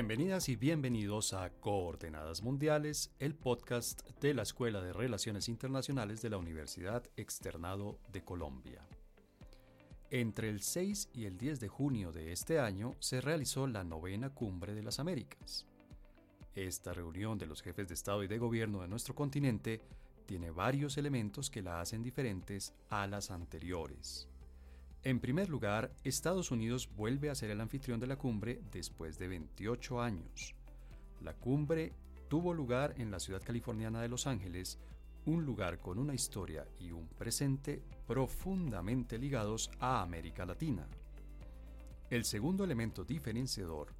Bienvenidas y bienvenidos a Coordenadas Mundiales, el podcast de la Escuela de Relaciones Internacionales de la Universidad Externado de Colombia. Entre el 6 y el 10 de junio de este año se realizó la 9ª Cumbre de las Américas. Esta reunión de los jefes de Estado y de Gobierno de nuestro continente tiene varios elementos que la hacen diferentes a las anteriores. En primer lugar, Estados Unidos vuelve a ser el anfitrión de la cumbre después de 28 años. La cumbre tuvo lugar en la ciudad californiana de Los Ángeles, un lugar con una historia y un presente profundamente ligados a América Latina. El segundo elemento diferenciador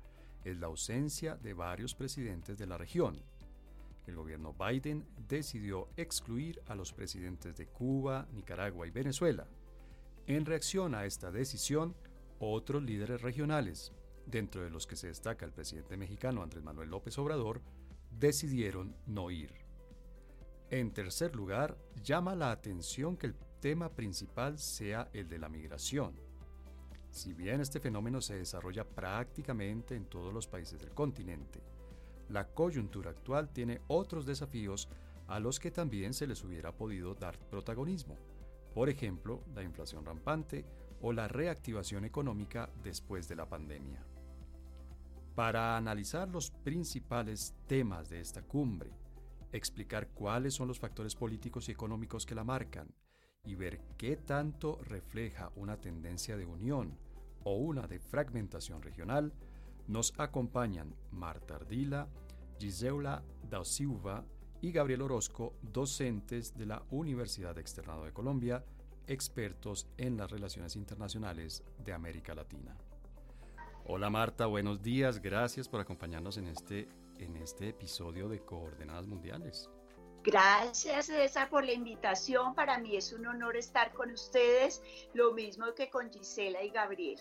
es la ausencia de varios presidentes de la región. El gobierno Biden decidió excluir a los presidentes de Cuba, Nicaragua y Venezuela. En reacción a esta decisión, otros líderes regionales, dentro de los que se destaca el presidente mexicano Andrés Manuel López Obrador, decidieron no ir. En tercer lugar, llama la atención que el tema principal sea el de la migración. Si bien este fenómeno se desarrolla prácticamente en todos los países del continente, la coyuntura actual tiene otros desafíos a los que también se les hubiera podido dar protagonismo. Por ejemplo, la inflación rampante o la reactivación económica después de la pandemia. Para analizar los principales temas de esta cumbre, explicar cuáles son los factores políticos y económicos que la marcan y ver qué tanto refleja una tendencia de unión o una de fragmentación regional, nos acompañan Martha Ardila, Gisela Da Silva y Gabriel Orozco, docentes de la Universidad Externado de Colombia, expertos en las relaciones internacionales de América Latina. Hola Marta, buenos días, gracias por acompañarnos en este episodio de Coordenadas Mundiales. Gracias César por la invitación, para mí es un honor estar con ustedes, lo mismo que con Gisela y Gabriel.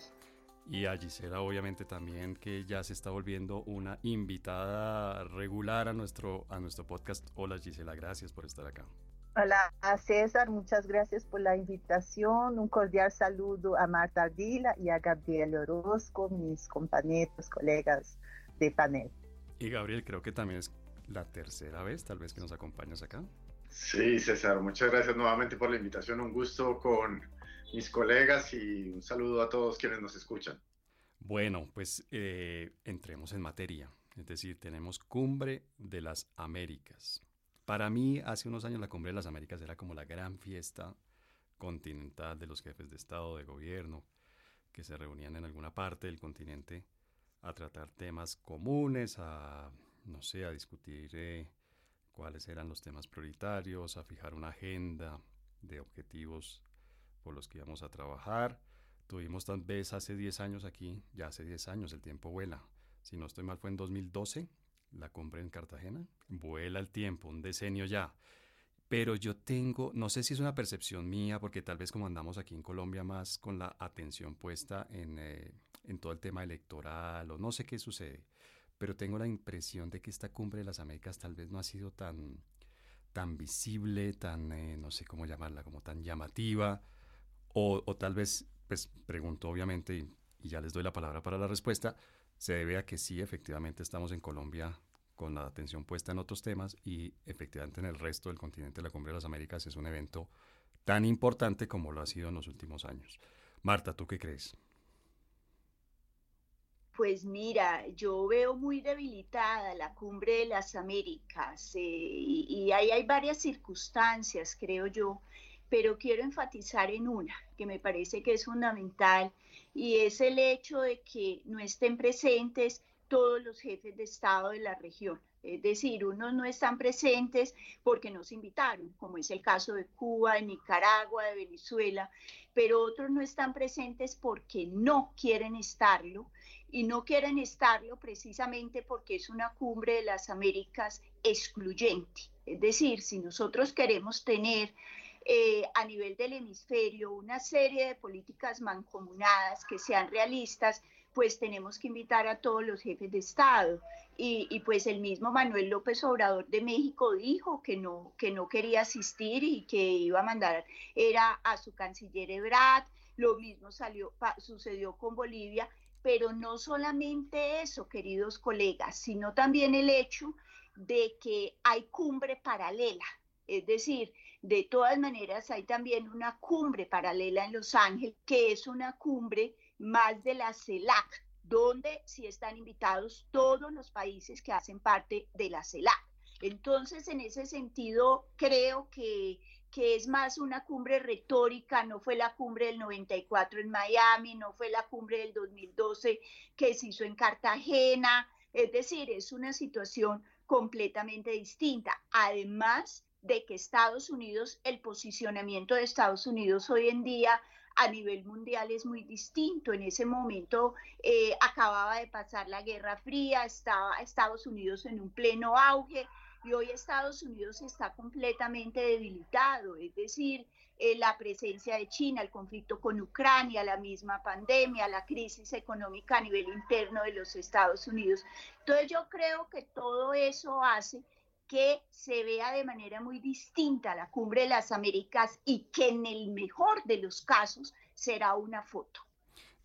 Y a Gisela obviamente también, que ya se está volviendo una invitada regular a nuestro podcast. Hola Gisela, gracias por estar acá. Hola a César, muchas gracias por la invitación. Un cordial saludo a Martha Ardila y a Gabriel Orozco, mis compañeros, colegas de panel. Y Gabriel, creo que también es la tercera vez tal vez que nos acompañas acá. Sí César, muchas gracias nuevamente por la invitación, un gusto con mis colegas y un saludo a todos quienes nos escuchan. Bueno, pues entremos en materia, es decir, tenemos Cumbre de las Américas. Para mí, hace unos años la Cumbre de las Américas era como la gran fiesta continental de los jefes de Estado, de gobierno, que se reunían en alguna parte del continente a tratar temas comunes, a discutir cuáles eran los temas prioritarios, a fijar una agenda de objetivos por los que íbamos a trabajar. Tuvimos tal vez hace 10 años aquí, ya hace 10 años, el tiempo vuela. Si no estoy mal, fue en 2012, la cumbre en Cartagena. Vuela el tiempo, un decenio ya. Pero yo tengo, no sé si es una percepción mía, porque tal vez como andamos aquí en Colombia más con la atención puesta en todo el tema electoral o no sé qué sucede, pero tengo la impresión de que esta Cumbre de las Américas tal vez no ha sido tan visible, tan llamativa. O tal vez, pues pregunto obviamente y ya les doy la palabra para la respuesta, se debe a que sí, efectivamente estamos en Colombia con la atención puesta en otros temas y efectivamente en el resto del continente la Cumbre de las Américas es un evento tan importante como lo ha sido en los últimos años. Marta, ¿tú qué crees? Pues mira, yo veo muy debilitada la Cumbre de las Américas y ahí hay varias circunstancias, creo yo. Pero quiero enfatizar en una que me parece que es fundamental y es el hecho de que no estén presentes todos los jefes de Estado de la región. Es decir, unos no están presentes porque nos invitaron, como es el caso de Cuba, de Nicaragua, de Venezuela, pero otros no están presentes porque no quieren estarlo, y no quieren estarlo precisamente porque es una Cumbre de las Américas excluyente. Es decir, si nosotros queremos tener a nivel del hemisferio una serie de políticas mancomunadas que sean realistas, pues tenemos que invitar a todos los jefes de Estado. Y pues el mismo Manuel López Obrador de México dijo que no quería asistir y que iba a mandar era a su canciller Ebrard. Lo mismo sucedió con Bolivia. Pero no solamente eso, queridos colegas, sino también el hecho de que hay cumbre paralela. Es decir, de todas maneras hay también una cumbre paralela en Los Ángeles, que es una cumbre más de la CELAC, donde sí están invitados todos los países que hacen parte de la CELAC. Entonces, en ese sentido, creo que es más una cumbre retórica. No fue la cumbre del 94 en Miami, no fue la cumbre del 2012 que se hizo en Cartagena, es decir, es una situación completamente distinta, además de que Estados Unidos, el posicionamiento de Estados Unidos hoy en día a nivel mundial es muy distinto. En ese momento acababa de pasar la Guerra Fría, estaba Estados Unidos en un pleno auge, y hoy Estados Unidos está completamente debilitado, es decir, la presencia de China, el conflicto con Ucrania, la misma pandemia, la crisis económica a nivel interno de los Estados Unidos. Entonces yo creo que todo eso hace que se vea de manera muy distinta la Cumbre de las Américas y que en el mejor de los casos será una foto.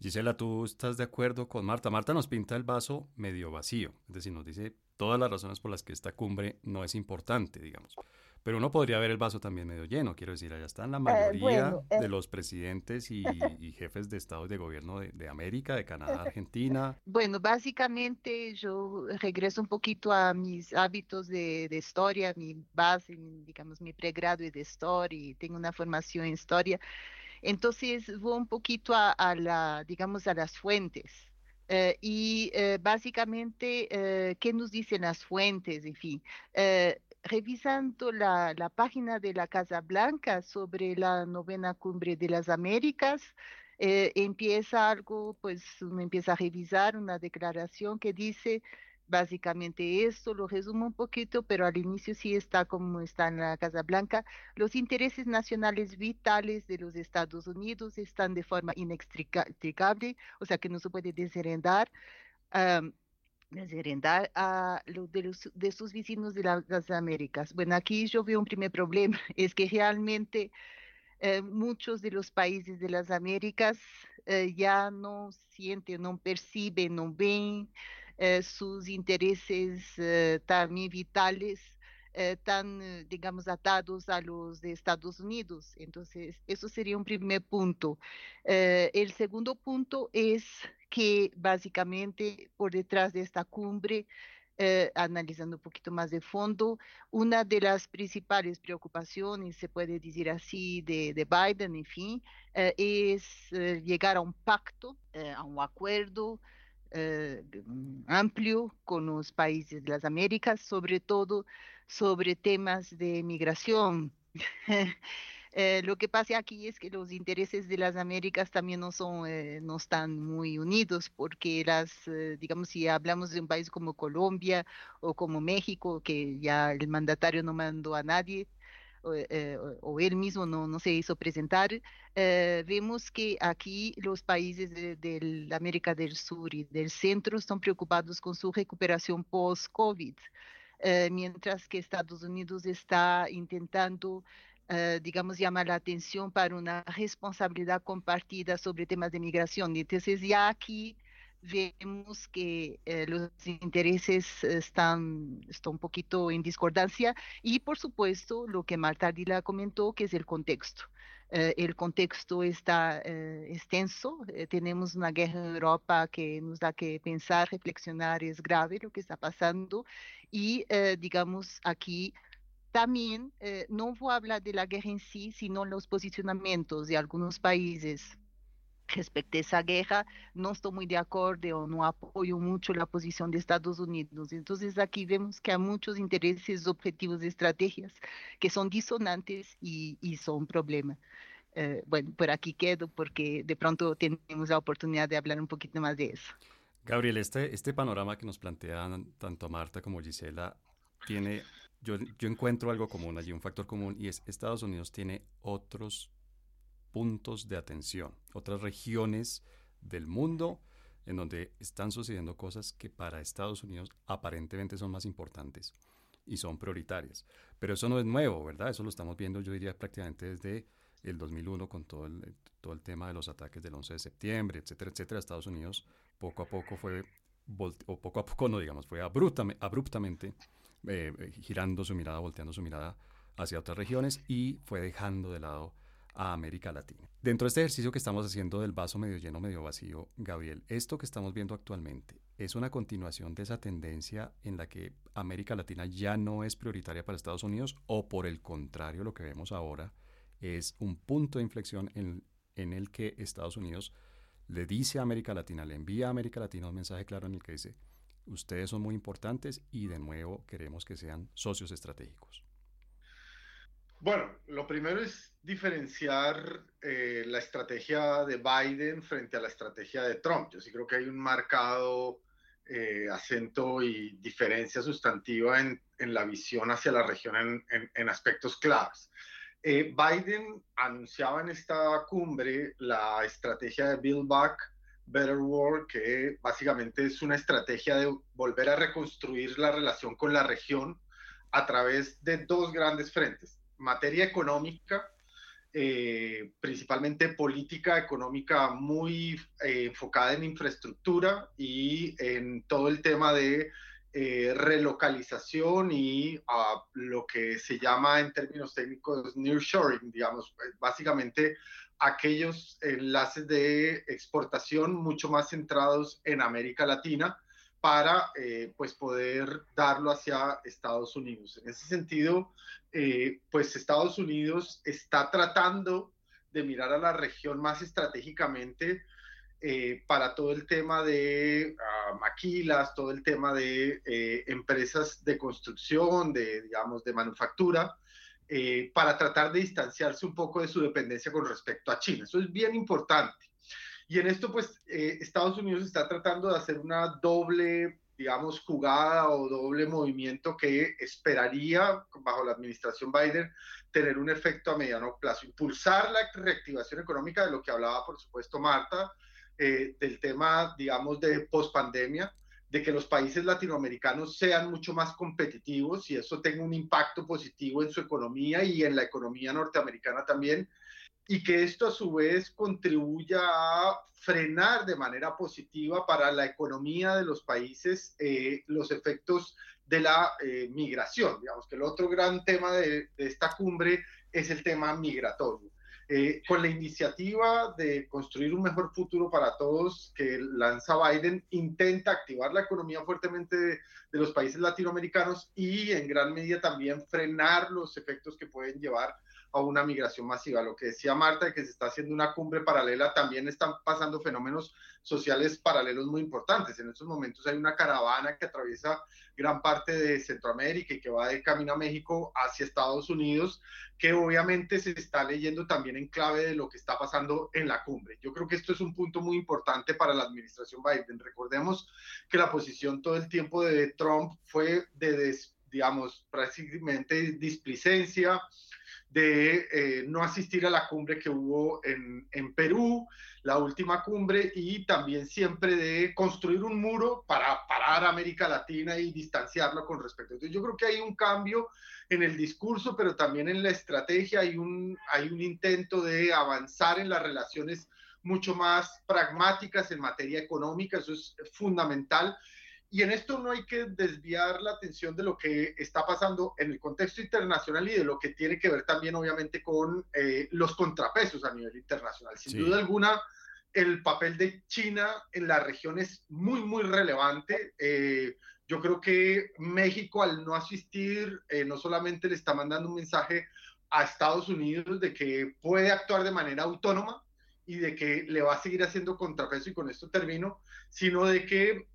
Gisela, ¿tú estás de acuerdo con Marta? Marta nos pinta el vaso medio vacío, es decir, nos dice todas las razones por las que esta cumbre no es importante, digamos. Pero uno podría ver el vaso también medio lleno, quiero decir, allá están la mayoría de los presidentes y jefes de Estado y de gobierno de América, de Canadá, Argentina. Bueno, básicamente yo regreso un poquito a mis hábitos de historia, mi base, digamos, mi pregrado es de historia y tengo una formación en historia. Entonces voy un poquito a las fuentes. Básicamente, ¿qué nos dicen las fuentes? En fin, revisando la página de la Casa Blanca sobre la 9ª Cumbre de las Américas, uno empieza a revisar una declaración que dice básicamente esto, lo resumo un poquito, pero al inicio sí está como está en la Casa Blanca: los intereses nacionales vitales de los Estados Unidos están de forma inextricable, o sea que no se puede desheredar. Desheredar a los de sus vecinos de las Américas. Bueno, aquí yo veo un primer problema, es que realmente muchos de los países de las Américas ya no sienten, no perciben, no ven sus intereses también vitales tan, digamos, atados a los de Estados Unidos. Entonces, eso sería un primer punto. El segundo punto es que básicamente por detrás de esta cumbre, analizando un poquito más de fondo, una de las principales preocupaciones, se puede decir así, de Biden, en fin, es llegar a un pacto, a un acuerdo amplio con los países de las Américas, sobre todo sobre temas de migración. Lo que pasa aquí es que los intereses de las Américas también no están muy unidos, porque digamos, si hablamos de un país como Colombia o como México, que ya el mandatario no mandó a nadie, o él mismo no se hizo presentar, vemos que aquí los países de la América del Sur y del Centro están preocupados con su recuperación post-COVID, mientras que Estados Unidos está intentando, digamos, llamar la atención para una responsabilidad compartida sobre temas de migración. Entonces ya aquí vemos que los intereses están un poquito en discordancia, y por supuesto lo que Martha Ardila comentó, que es el contexto. El contexto está extenso, tenemos una guerra en Europa que nos da que pensar, reflexionar, es grave lo que está pasando, y digamos aquí también no voy a hablar de la guerra en sí, sino los posicionamientos de algunos países respecto a esa guerra. No estoy muy de acuerdo o no apoyo mucho la posición de Estados Unidos. Entonces aquí vemos que hay muchos intereses, objetivos, estrategias que son disonantes y son problema. Bueno, por aquí quedo porque de pronto tenemos la oportunidad de hablar un poquito más de eso. Gabriel, este panorama que nos plantean tanto Marta como Gisela tiene, yo encuentro algo común allí, un factor común, y es Estados Unidos tiene otros puntos de atención, otras regiones del mundo en donde están sucediendo cosas que para Estados Unidos aparentemente son más importantes y son prioritarias. Pero eso no es nuevo, ¿verdad? Eso lo estamos viendo, yo diría, prácticamente desde el 2001 con todo el tema de los ataques del 11 de septiembre, etcétera, etcétera. Estados Unidos poco a poco fue abruptamente girando su mirada, volteando su mirada hacia otras regiones y fue dejando de lado a América Latina. Dentro de este ejercicio que estamos haciendo del vaso medio lleno, medio vacío, Gabriel, esto que estamos viendo actualmente es una continuación de esa tendencia en la que América Latina ya no es prioritaria para Estados Unidos, o por el contrario, lo que vemos ahora es un punto de inflexión en el que Estados Unidos le dice a América Latina, le envía a América Latina un mensaje claro en el que dice: ustedes son muy importantes y de nuevo queremos que sean socios estratégicos. Bueno, lo primero es diferenciar la estrategia de Biden frente a la estrategia de Trump. Yo sí creo que hay un marcado acento y diferencia sustantiva en la visión hacia la región en aspectos claves. Biden anunciaba en esta cumbre la estrategia de Build Back Better World, que básicamente es una estrategia de volver a reconstruir la relación con la región a través de dos grandes frentes. Materia económica, principalmente política económica muy enfocada en infraestructura y en todo el tema de relocalización y lo que se llama en términos técnicos nearshoring, digamos, básicamente aquellos enlaces de exportación mucho más centrados en América Latina para pues poder darlo hacia Estados Unidos. En ese sentido, pues Estados Unidos está tratando de mirar a la región más estratégicamente para todo el tema de maquilas, todo el tema de empresas de construcción, de manufactura, para tratar de distanciarse un poco de su dependencia con respecto a China. Eso es bien importante. Y en esto, pues, Estados Unidos está tratando de hacer una doble, digamos, jugada o doble movimiento que esperaría, bajo la administración Biden, tener un efecto a mediano plazo. Impulsar la reactivación económica, de lo que hablaba, por supuesto, Marta, del tema, digamos, de pospandemia, de que los países latinoamericanos sean mucho más competitivos y eso tenga un impacto positivo en su economía y en la economía norteamericana también, y que esto a su vez contribuya a frenar de manera positiva para la economía de los países los efectos de la migración. Digamos que el otro gran tema de esta cumbre es el tema migratorio. Con la iniciativa de construir un mejor futuro para todos que lanza Biden, intenta activar la economía fuertemente de los países latinoamericanos y en gran medida también frenar los efectos que pueden llevar a una migración masiva. Lo que decía Marta, que se está haciendo una cumbre paralela, también están pasando fenómenos sociales paralelos muy importantes. En estos momentos hay una caravana que atraviesa gran parte de Centroamérica y que va de camino a México hacia Estados Unidos, que obviamente se está leyendo también en clave de lo que está pasando en la cumbre. Yo creo que esto es un punto muy importante para la administración Biden. Recordemos que la posición todo el tiempo de Trump fue prácticamente displicencia, de no asistir a la cumbre que hubo en Perú, la última cumbre, y también siempre de construir un muro para parar a América Latina y distanciarla con respecto. Entonces, yo creo que hay un cambio en el discurso, pero también en la estrategia. Hay un intento de avanzar en las relaciones mucho más pragmáticas en materia económica, eso es fundamental. Y en esto no hay que desviar la atención de lo que está pasando en el contexto internacional y de lo que tiene que ver también, obviamente, con los contrapesos a nivel internacional. Sin duda alguna, el papel de China en la región es muy, muy relevante. Yo creo que México, al no asistir, no solamente le está mandando un mensaje a Estados Unidos de que puede actuar de manera autónoma y de que le va a seguir haciendo contrapeso, y con esto termino, sino de que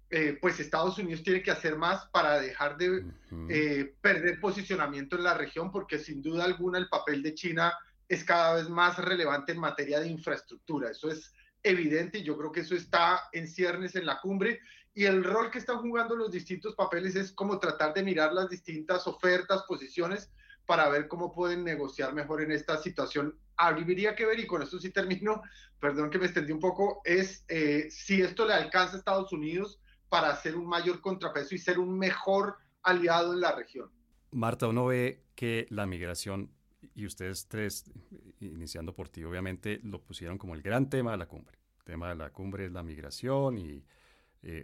pues Estados Unidos tiene que hacer más para dejar de perder posicionamiento en la región, porque sin duda alguna el papel de China es cada vez más relevante en materia de infraestructura. Eso es evidente y yo creo que eso está en ciernes en la cumbre, y el rol que están jugando los distintos papeles es como tratar de mirar las distintas ofertas, posiciones, para ver cómo pueden negociar mejor en esta situación. Habría que ver, y con esto sí termino, perdón que me extendí un poco, es si esto le alcanza a Estados Unidos para hacer un mayor contrapeso y ser un mejor aliado en la región. Marta, uno ve que la migración Y ustedes tres, iniciando por ti, obviamente lo pusieron como el gran tema de la cumbre. El tema de la cumbre es la migración y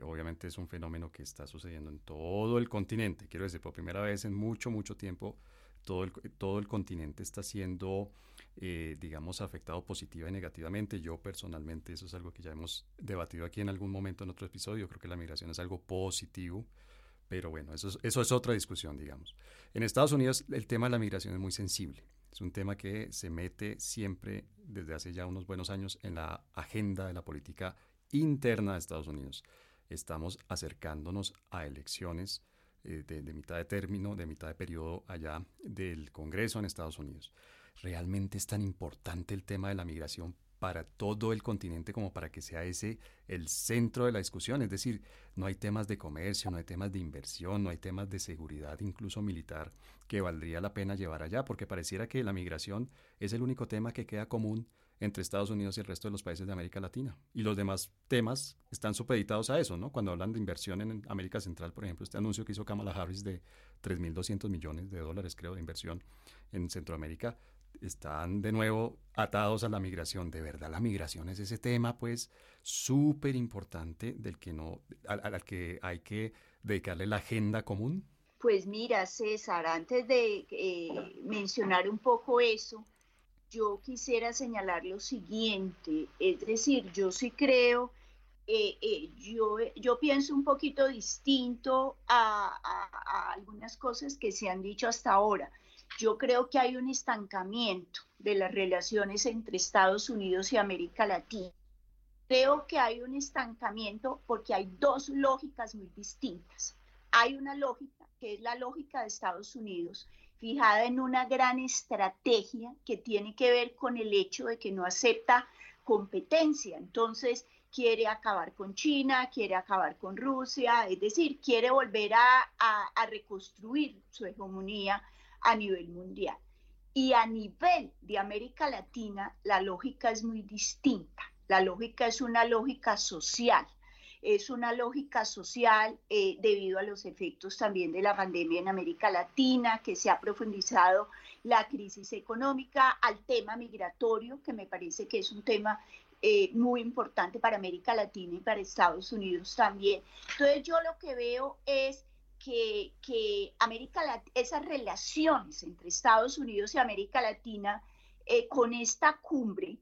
obviamente es un fenómeno que está sucediendo en todo el continente. Quiero decir, por primera vez en mucho, mucho tiempo, todo el continente está siendo, digamos, afectado positiva y negativamente. Yo personalmente, eso es algo que ya hemos debatido aquí en algún momento en otro episodio, creo que la migración es algo positivo. Pero bueno, eso es otra discusión, digamos. En Estados Unidos el tema de la migración es muy sensible. Es un tema que se mete siempre, desde hace ya unos buenos años, en la agenda de la política interna de Estados Unidos. Estamos acercándonos a elecciones de mitad de término, de mitad de periodo allá del Congreso en Estados Unidos. ¿Realmente es tan importante el tema de la migración para todo el continente como para que sea ese el centro de la discusión? Es decir, no hay temas de comercio, no hay temas de inversión, no hay temas de seguridad, incluso militar, que valdría la pena llevar allá, porque pareciera que la migración es el único tema que queda común entre Estados Unidos y el resto de los países de América Latina. Y los demás temas están supeditados a eso, ¿no? Cuando hablan de inversión en América Central, por ejemplo, este anuncio que hizo Kamala Harris de 3.200 millones de dólares, creo, de inversión en Centroamérica, están de nuevo atados a la migración. De verdad, la migración es ese tema, pues, súper importante del que no, al que hay que dedicarle la agenda común. Pues mira, César, antes de mencionar un poco eso, yo quisiera señalar lo siguiente. Es decir, yo sí creo, yo pienso un poquito distinto a algunas cosas que se han dicho hasta ahora. Yo creo que hay un estancamiento de las relaciones entre Estados Unidos y América Latina. Creo que hay un estancamiento porque hay dos lógicas muy distintas. Hay una lógica que es la lógica de Estados Unidos, fijada en una gran estrategia que tiene que ver con el hecho de que no acepta competencia. Entonces, quiere acabar con China, quiere acabar con Rusia, es decir, quiere volver a reconstruir su hegemonía a nivel mundial. Y a nivel de América Latina, la lógica es muy distinta. La lógica es una lógica social. Es una lógica social debido a los efectos también de la pandemia en América Latina, que se ha profundizado la crisis económica, al tema migratorio, que me parece que es un tema muy importante para América Latina y para Estados Unidos también. Entonces yo lo que veo es que esas relaciones entre Estados Unidos y América Latina, con esta cumbre,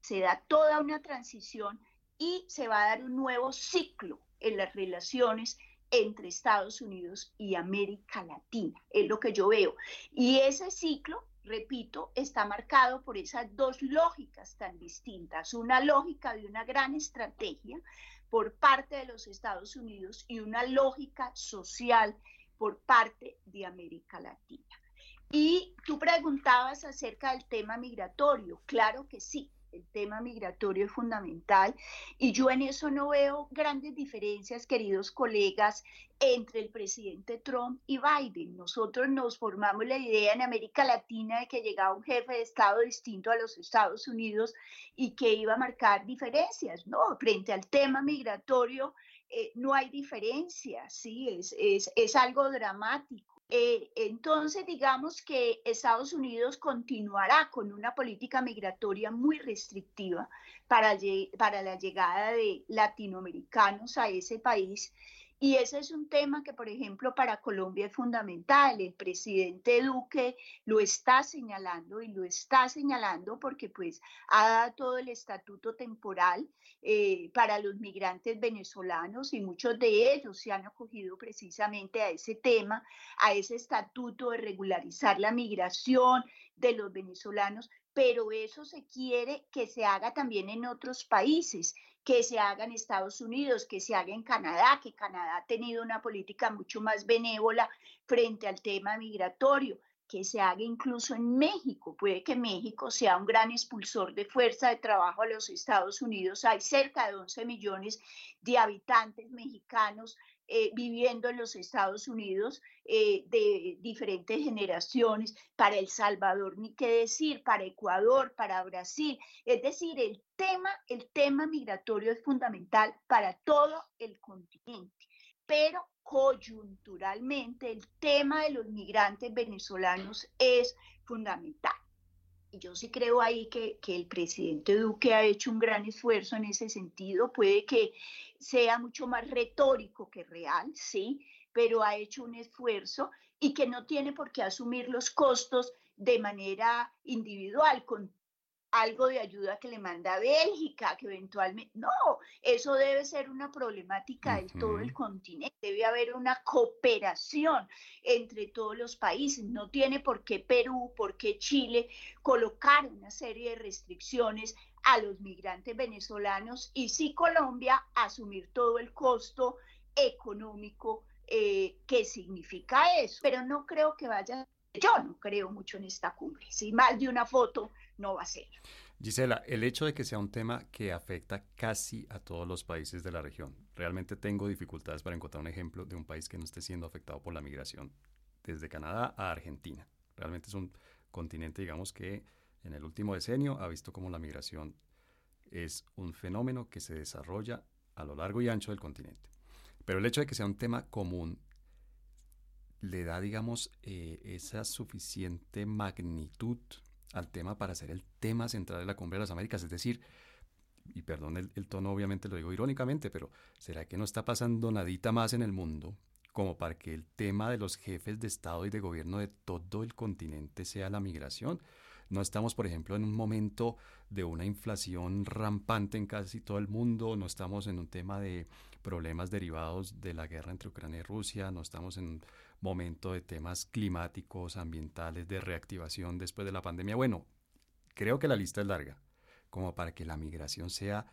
se da toda una transición y se va a dar un nuevo ciclo en las relaciones entre Estados Unidos y América Latina, es lo que yo veo. Y ese ciclo, repito, está marcado por esas dos lógicas tan distintas, una lógica de una gran estrategia por parte de los Estados Unidos y una lógica social por parte de América Latina. Y tú preguntabas acerca del tema migratorio. Claro que sí, el tema migratorio es fundamental y yo en eso no veo grandes diferencias, queridos colegas, entre el presidente Trump y Biden. Nosotros nos formamos la idea en América Latina de que llegaba un jefe de Estado distinto a los Estados Unidos y que iba a marcar diferencias, ¿no? Frente al tema migratorio no hay diferencias, ¿sí? Es algo dramático. Entonces, digamos que Estados Unidos continuará con una política migratoria muy restrictiva para la llegada de latinoamericanos a ese país. Y ese es un tema que, por ejemplo, para Colombia es fundamental. El presidente Duque lo está señalando y lo está señalando porque pues ha dado todo el estatuto temporal para los migrantes venezolanos y muchos de ellos se han acogido precisamente a ese tema, a ese estatuto de regularizar la migración de los venezolanos. Pero eso se quiere que se haga también en otros países, que se haga en Estados Unidos, que se haga en Canadá, que Canadá ha tenido una política mucho más benévola frente al tema migratorio, que se haga incluso en México. Puede que México sea un gran expulsor de fuerza de trabajo a los Estados Unidos. Hay cerca de 11 millones de habitantes mexicanos viviendo en los Estados Unidos de diferentes generaciones. Para El Salvador, ni qué decir, para Ecuador, para Brasil. Es decir, el tema migratorio es fundamental para todo el continente, pero coyunturalmente el tema de los migrantes venezolanos es fundamental. Y yo sí creo ahí que el presidente Duque ha hecho un gran esfuerzo en ese sentido. Puede que sea mucho más retórico que real, sí, pero ha hecho un esfuerzo y que no tiene por qué asumir los costos de manera individual, con algo de ayuda que le manda a Bélgica, que eventualmente... No, eso debe ser una problemática de todo el continente. Debe haber una cooperación entre todos los países. No tiene por qué Perú, por qué Chile colocar una serie de restricciones a los migrantes venezolanos y sí Colombia asumir todo el costo económico que significa eso. Pero no creo que vaya... Yo no creo mucho en esta cumbre. Si más de una foto no va a ser. Gisela, el hecho de que sea un tema que afecta casi a todos los países de la región, realmente tengo dificultades para encontrar un ejemplo de un país que no esté siendo afectado por la migración, desde Canadá a Argentina. Realmente es un continente, digamos, que en el último decenio ha visto como la migración es un fenómeno que se desarrolla a lo largo y ancho del continente. Pero el hecho de que sea un tema común le da, digamos, esa suficiente magnitud al tema para ser el tema central de la Cumbre de las Américas. Es decir, y perdón el tono, obviamente lo digo irónicamente, pero ¿será que no está pasando nadita más en el mundo como para que el tema de los jefes de Estado y de gobierno de todo el continente sea la migración? No estamos, por ejemplo, en un momento de una inflación rampante en casi todo el mundo, no estamos en un tema de problemas derivados de la guerra entre Ucrania y Rusia, no estamos en un momento de temas climáticos, ambientales, de reactivación después de la pandemia. Bueno, creo que la lista es larga, como para que la migración sea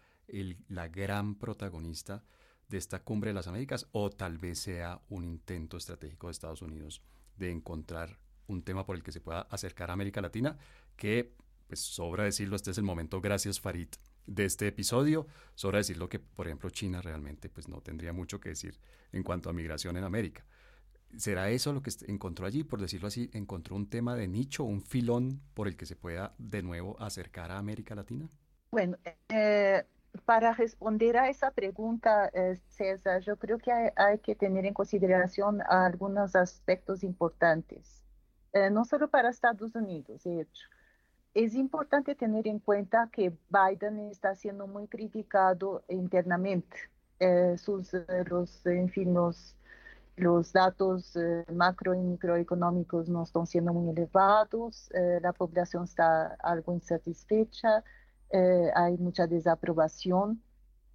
la gran protagonista de esta Cumbre de las Américas, o tal vez sea un intento estratégico de Estados Unidos de encontrar un tema por el que se pueda acercar a América Latina, que, pues, sobra decirlo, este es el momento, gracias Farid, de este episodio, sobra decirlo que, por ejemplo, China realmente pues no tendría mucho que decir en cuanto a migración en América. ¿Será eso lo que encontró allí? Por decirlo así, ¿encontró un tema de nicho, un filón por el que se pueda de nuevo acercar a América Latina? Bueno, para responder a esa pregunta, César, yo creo que hay que tener en consideración algunos aspectos importantes. No solo para Estados Unidos, de hecho. Es importante tener en cuenta que Biden está siendo muy criticado internamente. Los datos macro y microeconómicos no están siendo muy elevados, la población está algo insatisfecha, hay mucha desaprobación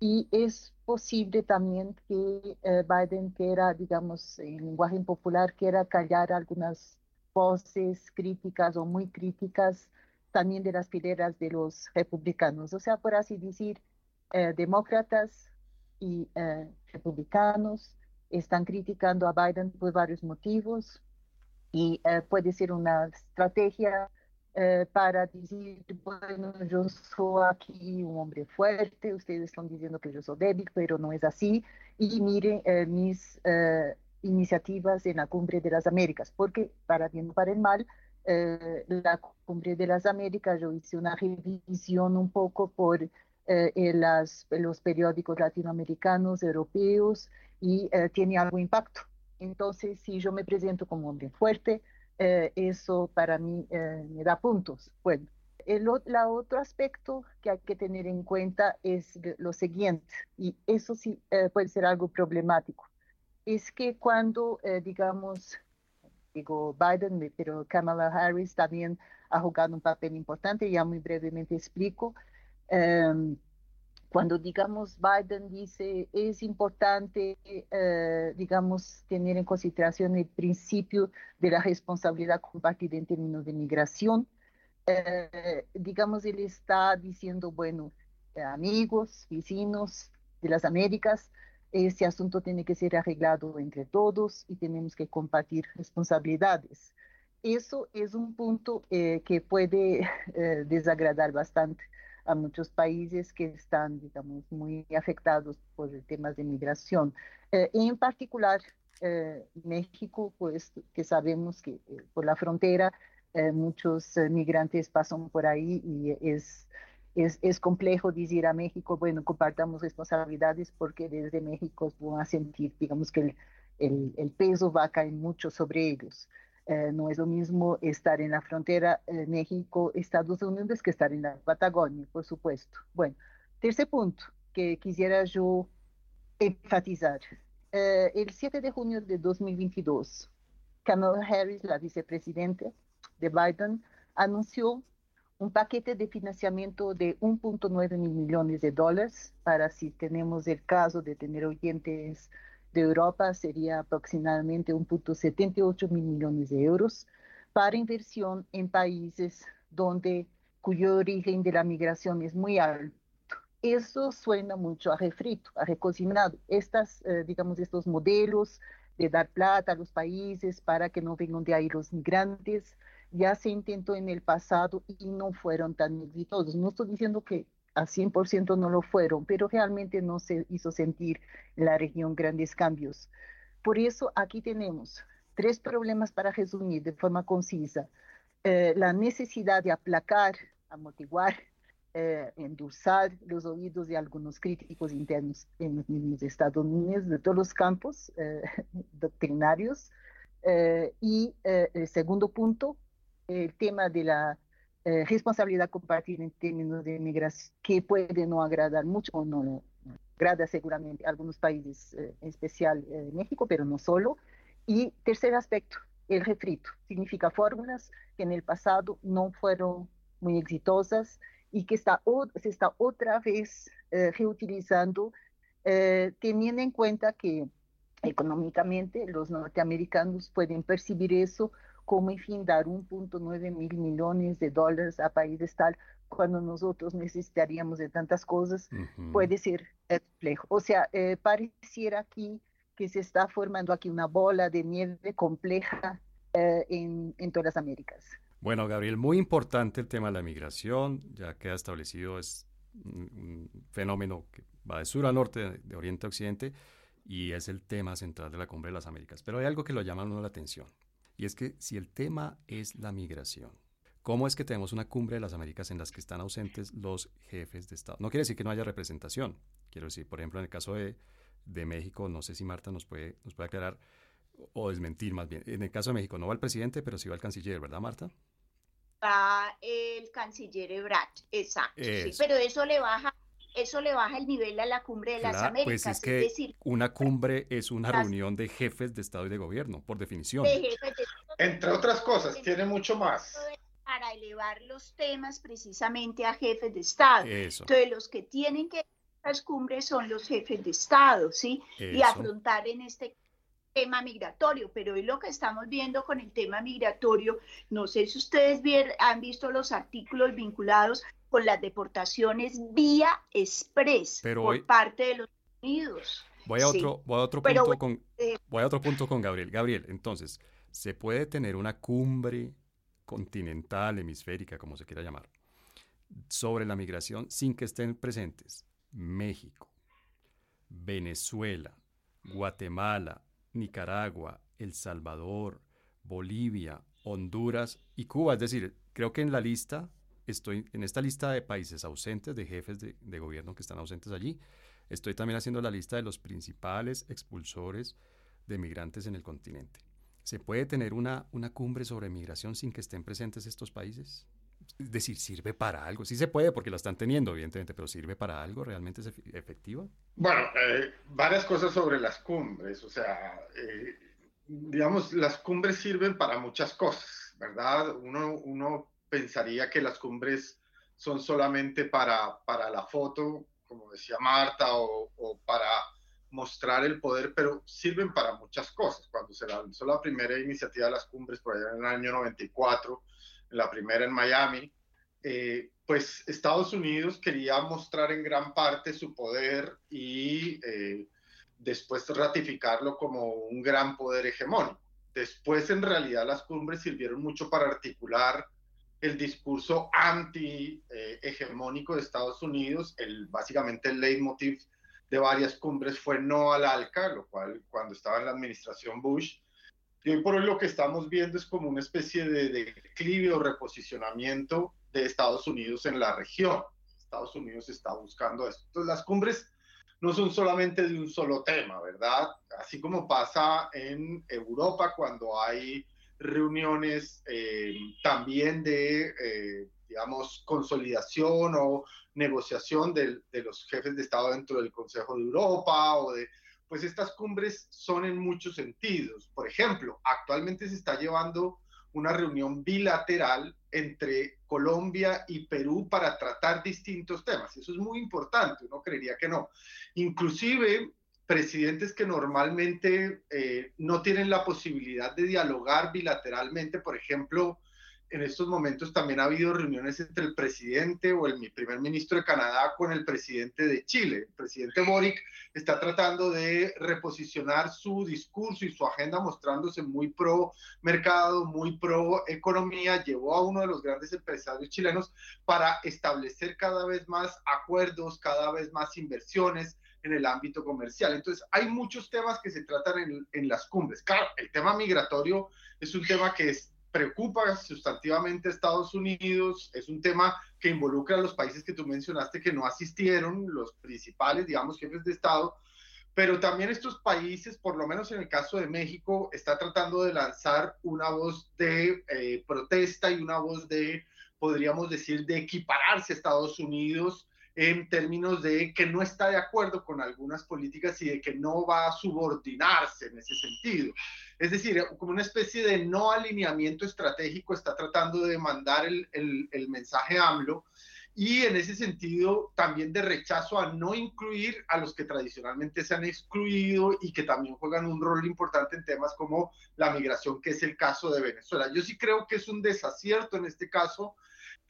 y es posible también que Biden quiera, digamos, en lenguaje popular, quiera callar algunas voces críticas o muy críticas también de las fileras de los republicanos, o sea, por así decir, demócratas y republicanos están criticando a Biden por varios motivos y puede ser una estrategia para decir, bueno, yo soy aquí un hombre fuerte, ustedes están diciendo que yo soy débil, pero no es así, y miren mis... iniciativas en la Cumbre de las Américas, porque para bien o para el mal, la Cumbre de las Américas, yo hice una revisión un poco por los periódicos latinoamericanos, europeos, y tiene algo impacto. Entonces, si yo me presento como hombre fuerte, eso para mí me da puntos. Bueno, el otro aspecto que hay que tener en cuenta es lo siguiente, y eso sí puede ser algo problemático. Es que cuando, Biden, pero Kamala Harris también ha jugado un papel importante, ya muy brevemente explico, cuando, Biden dice, es importante, tener en consideración el principio de la responsabilidad compartida en términos de migración, él está diciendo, bueno, amigos, vecinos de las Américas, ese asunto tiene que ser arreglado entre todos y tenemos que compartir responsabilidades. Eso es un punto que puede desagradar bastante a muchos países que están, muy afectados por temas de migración. En particular, México, pues, que sabemos que por la frontera muchos migrantes pasan por ahí y es complejo decir a México, bueno, compartamos responsabilidades porque desde México van a sentir, que el peso va a caer mucho sobre ellos. No es lo mismo estar en la frontera México-Estados Unidos que estar en la Patagonia, por supuesto. Bueno, tercer punto que quisiera yo enfatizar. El 7 de junio de 2022, Kamala Harris, la vicepresidenta de Biden, anunció un paquete de financiamiento de 1.9 mil millones de dólares para si tenemos el caso de tener oyentes de Europa, sería aproximadamente 1.78 mil millones de euros para inversión en países cuyo origen de la migración es muy alto. Eso suena mucho a refrito, a recocinado. Estos modelos de dar plata a los países para que no vengan de ahí los migrantes, ya se intentó en el pasado y no fueron tan exitosos. No estoy diciendo que a 100% no lo fueron, pero realmente no se hizo sentir en la región grandes cambios. Por eso aquí tenemos tres problemas para resumir de forma concisa. La necesidad de aplacar, amortiguar, endulzar los oídos de algunos críticos internos en los mismos Estados Unidos, de todos los campos doctrinarios. Y el segundo punto, el tema de la responsabilidad compartida en términos de migración, que puede no agradar mucho o no agrada seguramente a algunos países, en especial México, pero no solo. Y tercer aspecto, el refrito, significa fórmulas que en el pasado no fueron muy exitosas y que se está otra vez reutilizando, teniendo en cuenta que económicamente los norteamericanos pueden percibir eso como, en fin, dar 1.9 mil millones de dólares a países tal, cuando nosotros necesitaríamos de tantas cosas, puede ser complejo. O sea, pareciera aquí que se está formando aquí una bola de nieve compleja en todas las Américas. Bueno, Gabriel, muy importante el tema de la migración, ya que ha establecido es un fenómeno que va de sur a norte, de oriente a occidente, y es el tema central de la Cumbre de las Américas. Pero hay algo que lo llama a uno la atención. Y es que si el tema es la migración, ¿cómo es que tenemos una cumbre de las Américas en las que están ausentes los jefes de Estado? No quiere decir que no haya representación. Quiero decir, por ejemplo, en el caso de México, no sé si Marta nos puede aclarar o desmentir más bien. En el caso de México no va el presidente, pero sí va el canciller, ¿verdad, Marta? Va el canciller Ebrard, exacto. Sí, pero eso le baja el nivel a la Cumbre de las Américas. Pues es decir, una cumbre es una reunión de jefes de Estado y de gobierno, por definición. Entre otras cosas, tiene mucho más. Para elevar los temas precisamente a jefes de Estado. Eso. Entonces, los que tienen que ir a las cumbres son los jefes de Estado, ¿sí? Eso. Y afrontar en este tema migratorio, pero hoy lo que estamos viendo con el tema migratorio, no sé si ustedes han visto los artículos vinculados con las deportaciones vía express por parte de los Unidos. Voy a otro punto con Gabriel. Gabriel, entonces, ¿se puede tener una cumbre continental, hemisférica, como se quiera llamar, sobre la migración sin que estén presentes México, Venezuela, Guatemala, Nicaragua, El Salvador, Bolivia, Honduras y Cuba? Es decir, creo que en esta lista de países ausentes, de jefes de gobierno que están ausentes allí, estoy también haciendo la lista de los principales expulsores de migrantes en el continente. ¿Se puede tener una cumbre sobre migración sin que estén presentes estos países? Es decir, ¿sirve para algo? Sí se puede, porque la están teniendo, evidentemente, pero ¿sirve para algo? ¿Realmente es efectiva? Bueno, varias cosas sobre las cumbres. O sea, digamos, las cumbres sirven para muchas cosas, ¿verdad? Uno pensaría que las cumbres son solamente para la foto, como decía Marta, o para mostrar el poder, pero sirven para muchas cosas. Cuando se lanzó la primera iniciativa de las cumbres, por allá en el año 94, la primera en Miami, pues Estados Unidos quería mostrar en gran parte su poder y después ratificarlo como un gran poder hegemónico. Después, en realidad, las cumbres sirvieron mucho para articular el discurso anti-hegemónico de Estados Unidos. Básicamente el leitmotiv de varias cumbres fue no al ALCA, lo cual cuando estaba en la administración Bush. Y hoy por hoy lo que estamos viendo es como una especie de declive o reposicionamiento de Estados Unidos en la región. Estados Unidos está buscando esto. Entonces, las cumbres no son solamente de un solo tema, ¿verdad? Así como pasa en Europa cuando hay reuniones también de, digamos, consolidación o negociación de los jefes de Estado dentro del Consejo de Europa o de... Pues estas cumbres son en muchos sentidos. Por ejemplo, actualmente se está llevando una reunión bilateral entre Colombia y Perú para tratar distintos temas. Eso es muy importante, uno creería que no. Inclusive, presidentes que normalmente no tienen la posibilidad de dialogar bilateralmente, por ejemplo, en estos momentos también ha habido reuniones entre el presidente o el primer ministro de Canadá con el presidente de Chile. El presidente Boric está tratando de reposicionar su discurso y su agenda mostrándose muy pro mercado, muy pro economía. Llevó a uno de los grandes empresarios chilenos para establecer cada vez más acuerdos, cada vez más inversiones en el ámbito comercial. Entonces, hay muchos temas que se tratan en las cumbres. Claro, el tema migratorio es un tema que preocupa sustantivamente a Estados Unidos, es un tema que involucra a los países que tú mencionaste que no asistieron, los principales, digamos, jefes de Estado, pero también estos países, por lo menos en el caso de México, está tratando de lanzar una voz de protesta y una voz de, podríamos decir, de equipararse a Estados Unidos en términos de que no está de acuerdo con algunas políticas y de que no va a subordinarse en ese sentido. Es decir, como una especie de no alineamiento estratégico está tratando de mandar el mensaje AMLO y en ese sentido también de rechazo a no incluir a los que tradicionalmente se han excluido y que también juegan un rol importante en temas como la migración, que es el caso de Venezuela. Yo sí creo que es un desacierto en este caso,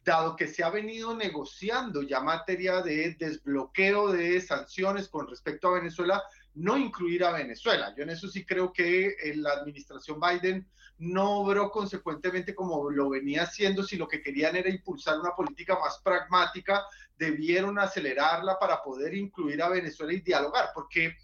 dado que se ha venido negociando ya materia de desbloqueo de sanciones con respecto a Venezuela, no incluir a Venezuela. Yo en eso sí creo que la administración Biden no obró consecuentemente como lo venía haciendo. Si lo que querían era impulsar una política más pragmática, debieron acelerarla para poder incluir a Venezuela y dialogar, porque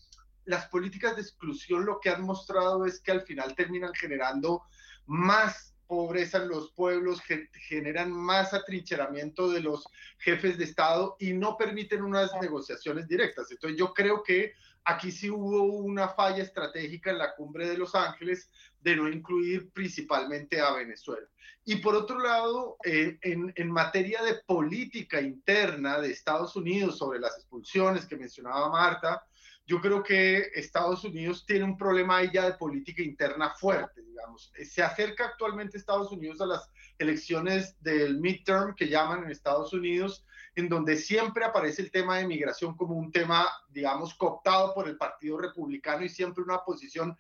las políticas de exclusión lo que han mostrado es que al final terminan generando más pobreza en los pueblos, generan más atrincheramiento de los jefes de Estado y no permiten unas negociaciones directas. Entonces yo creo que aquí sí hubo una falla estratégica en la cumbre de Los Ángeles de no incluir principalmente a Venezuela. Y por otro lado, en materia de política interna de Estados Unidos sobre las expulsiones que mencionaba Marta, yo creo que Estados Unidos tiene un problema ahí ya de política interna fuerte, digamos. Se acerca actualmente Estados Unidos a las elecciones del midterm, que llaman en Estados Unidos, en donde siempre aparece el tema de migración como un tema, digamos, cooptado por el Partido Republicano y siempre una posición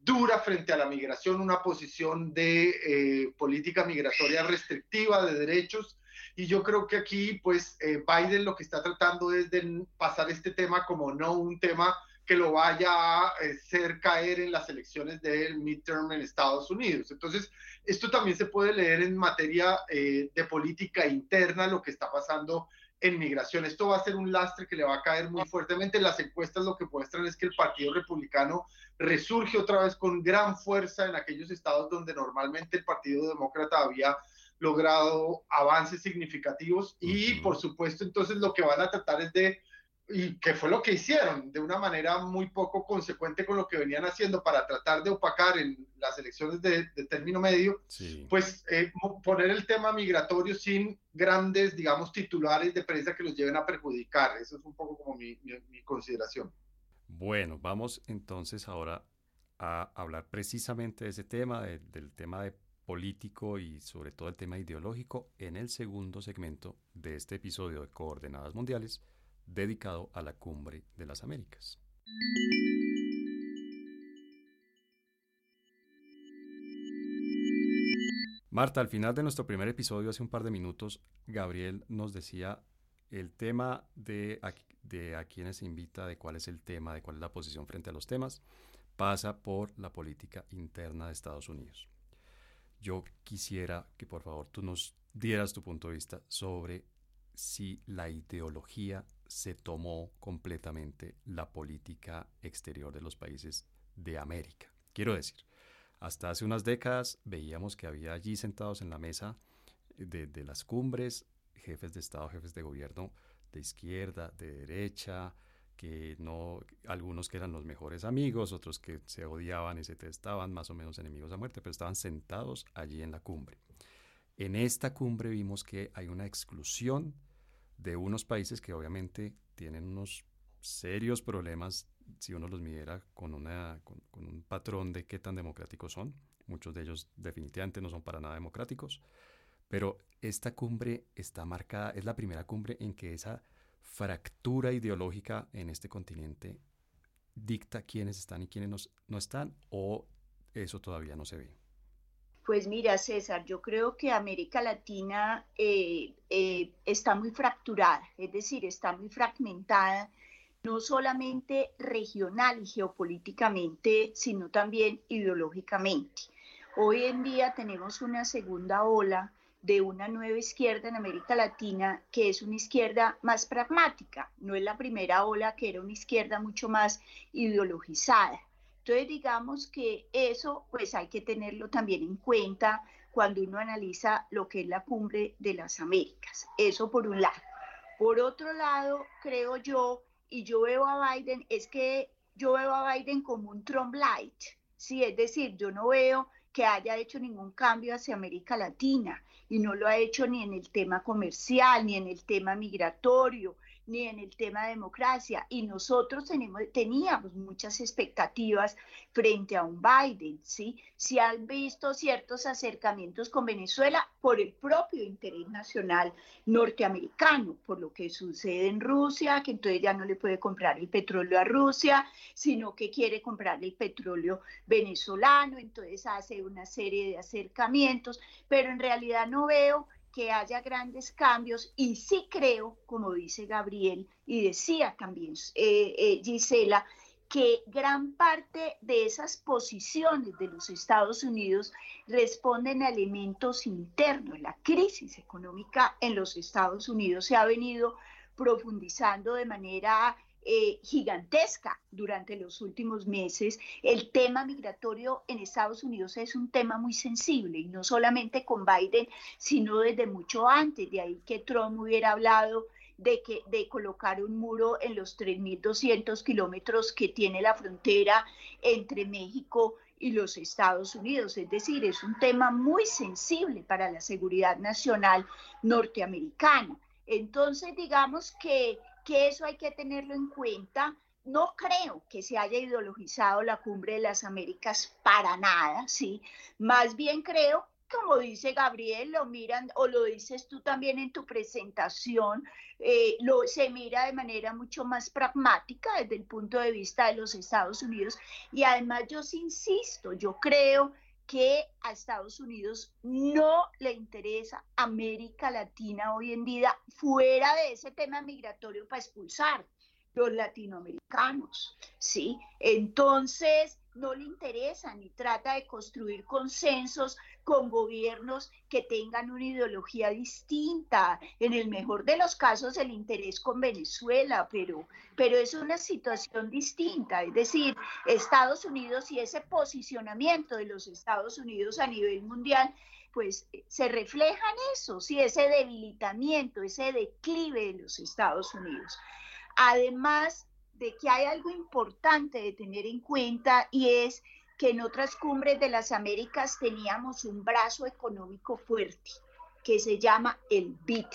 dura frente a la migración, una posición de política migratoria restrictiva de derechos. Y yo creo que aquí, pues, Biden lo que está tratando es de pasar este tema como no un tema que lo vaya a hacer caer en las elecciones del midterm en Estados Unidos. Entonces, esto también se puede leer en materia de política interna, lo que está pasando en migración. Esto va a ser un lastre que le va a caer muy fuertemente. Las encuestas lo que muestran es que el Partido Republicano resurge otra vez con gran fuerza en aquellos estados donde normalmente el Partido Demócrata había logrado avances significativos y, por supuesto, entonces lo que van a tratar es de, y que fue lo que hicieron de una manera muy poco consecuente con lo que venían haciendo para tratar de opacar en las elecciones de término medio, sí, pues poner el tema migratorio sin grandes, digamos, titulares de prensa que los lleven a perjudicar. Eso es un poco como mi consideración. Bueno, vamos entonces ahora a hablar precisamente de ese tema, del tema de político y sobre todo el tema ideológico en el segundo segmento de este episodio de Coordenadas Mundiales dedicado a la Cumbre de las Américas. Marta, al final de nuestro primer episodio hace un par de minutos, Gabriel nos decía el tema de a quienes se invita, de cuál es el tema, de cuál es la posición frente a los temas, pasa por la política interna de Estados Unidos. Yo quisiera que por favor tú nos dieras tu punto de vista sobre si la ideología se tomó completamente la política exterior de los países de América. Quiero decir, hasta hace unas décadas veíamos que había allí sentados en la mesa de las cumbres, jefes de Estado, jefes de gobierno de izquierda, de derecha, que no, algunos que eran los mejores amigos, otros que se odiaban y se detestaban, más o menos enemigos a muerte, pero estaban sentados allí en la cumbre. En esta cumbre vimos que hay una exclusión de unos países que obviamente tienen unos serios problemas si uno los midiera con un patrón de qué tan democráticos son. Muchos de ellos definitivamente no son para nada democráticos, pero esta cumbre está marcada, es la primera cumbre en que esa fractura ideológica en este continente dicta quiénes están y quiénes no están, o eso todavía no se ve. Pues mira, César, yo creo que América Latina está muy fracturada, es decir, está muy fragmentada, no solamente regional y geopolíticamente, sino también ideológicamente. Hoy en día tenemos una segunda ola de una nueva izquierda en América Latina, que es una izquierda más pragmática, no es la primera ola que era una izquierda mucho más ideologizada. Entonces digamos que eso pues hay que tenerlo también en cuenta cuando uno analiza lo que es la Cumbre de las Américas, eso por un lado. Por otro lado, creo yo, y yo veo a Biden, es que yo veo a Biden como un Trump light, ¿sí? Es decir, yo no veo que haya hecho ningún cambio hacia América Latina, y no lo ha hecho ni en el tema comercial, ni en el tema migratorio, ni en el tema de democracia, y nosotros teníamos muchas expectativas frente a un Biden, ¿sí? Si han visto ciertos acercamientos con Venezuela por el propio interés nacional norteamericano, por lo que sucede en Rusia, que entonces ya no le puede comprar el petróleo a Rusia, sino que quiere comprarle el petróleo venezolano, entonces hace una serie de acercamientos, pero en realidad no veo que haya grandes cambios, y sí creo, como dice Gabriel y decía también Gisela, que gran parte de esas posiciones de los Estados Unidos responden a elementos internos. La crisis económica en los Estados Unidos se ha venido profundizando de manera gigantesca durante los últimos meses. El tema migratorio en Estados Unidos es un tema muy sensible, y no solamente con Biden, sino desde mucho antes. De ahí que Trump hubiera hablado de colocar un muro en los 3.200 kilómetros que tiene la frontera entre México y los Estados Unidos. Es decir, es un tema muy sensible para la seguridad nacional norteamericana. Entonces, digamos que eso hay que tenerlo en cuenta. No creo que se haya ideologizado la Cumbre de las Américas para nada, ¿sí? Más bien creo, como dice Gabriel, lo miran, o lo dices tú también en tu presentación, se mira de manera mucho más pragmática desde el punto de vista de los Estados Unidos. Y además yo insisto, yo creo que a Estados Unidos no le interesa América Latina hoy en día, fuera de ese tema migratorio para expulsar los latinoamericanos, ¿sí? Entonces no le interesa, ni trata de construir consensos con gobiernos que tengan una ideología distinta. En el mejor de los casos el interés con Venezuela, pero es una situación distinta. Es decir, Estados Unidos y ese posicionamiento de los Estados Unidos a nivel mundial, pues se refleja en eso, ¿sí? Ese debilitamiento, ese declive de los Estados Unidos. Además de que hay algo importante de tener en cuenta, y es que en otras cumbres de las Américas teníamos un brazo económico fuerte que se llama el BIT.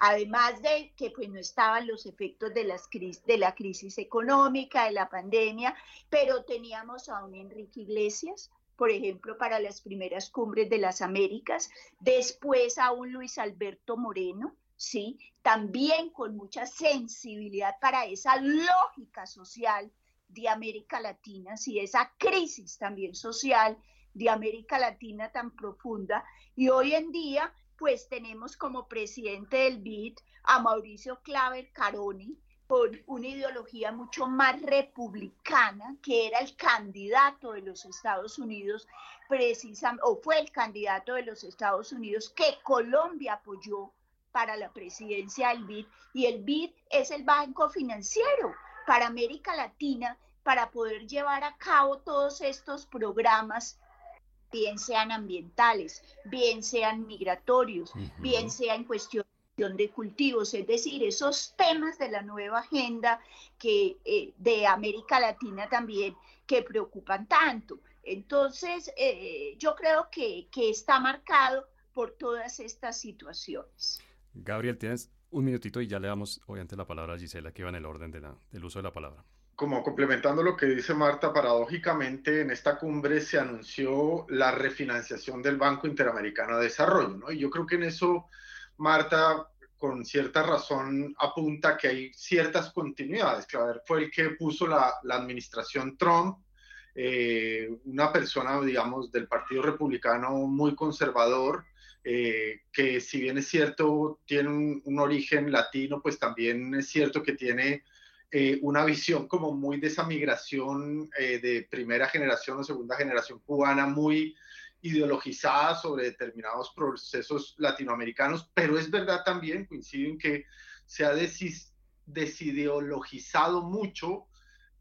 Además de que pues no estaban los efectos de la crisis económica, de la pandemia, pero teníamos a un Enrique Iglesias, por ejemplo, para las primeras cumbres de las Américas, después a un Luis Alberto Moreno, ¿sí? También con mucha sensibilidad para esa lógica social de América Latina, ¿sí? Esa crisis también social de América Latina tan profunda. Y hoy en día pues tenemos como presidente del BID a Mauricio Claver-Carone, con una ideología mucho más republicana, que era el candidato de los Estados Unidos, fue el candidato de los Estados Unidos que Colombia apoyó para la presidencia del BID, y el BID es el banco financiero para América Latina para poder llevar a cabo todos estos programas, bien sean ambientales, bien sean migratorios, bien sea en cuestión de cultivos, es decir, esos temas de la nueva agenda que, de América Latina también, que preocupan tanto. Entonces, yo creo que está marcado por todas estas situaciones. Gabriel, tienes un minutito y ya le damos obviamente la palabra a Gisela, que va en el orden de del uso de la palabra. Como complementando lo que dice Marta, paradójicamente en esta cumbre se anunció la refinanciación del Banco Interamericano de Desarrollo, ¿no? Y yo creo que en eso Marta, con cierta razón, apunta que hay ciertas continuidades. Claver fue el que puso la administración Trump, una persona, digamos, del Partido Republicano muy conservador, que si bien es cierto tiene un origen latino, pues también es cierto que tiene una visión como muy de esa migración de primera generación o segunda generación cubana, muy ideologizada sobre determinados procesos latinoamericanos, pero es verdad también, coincido en que se ha desideologizado mucho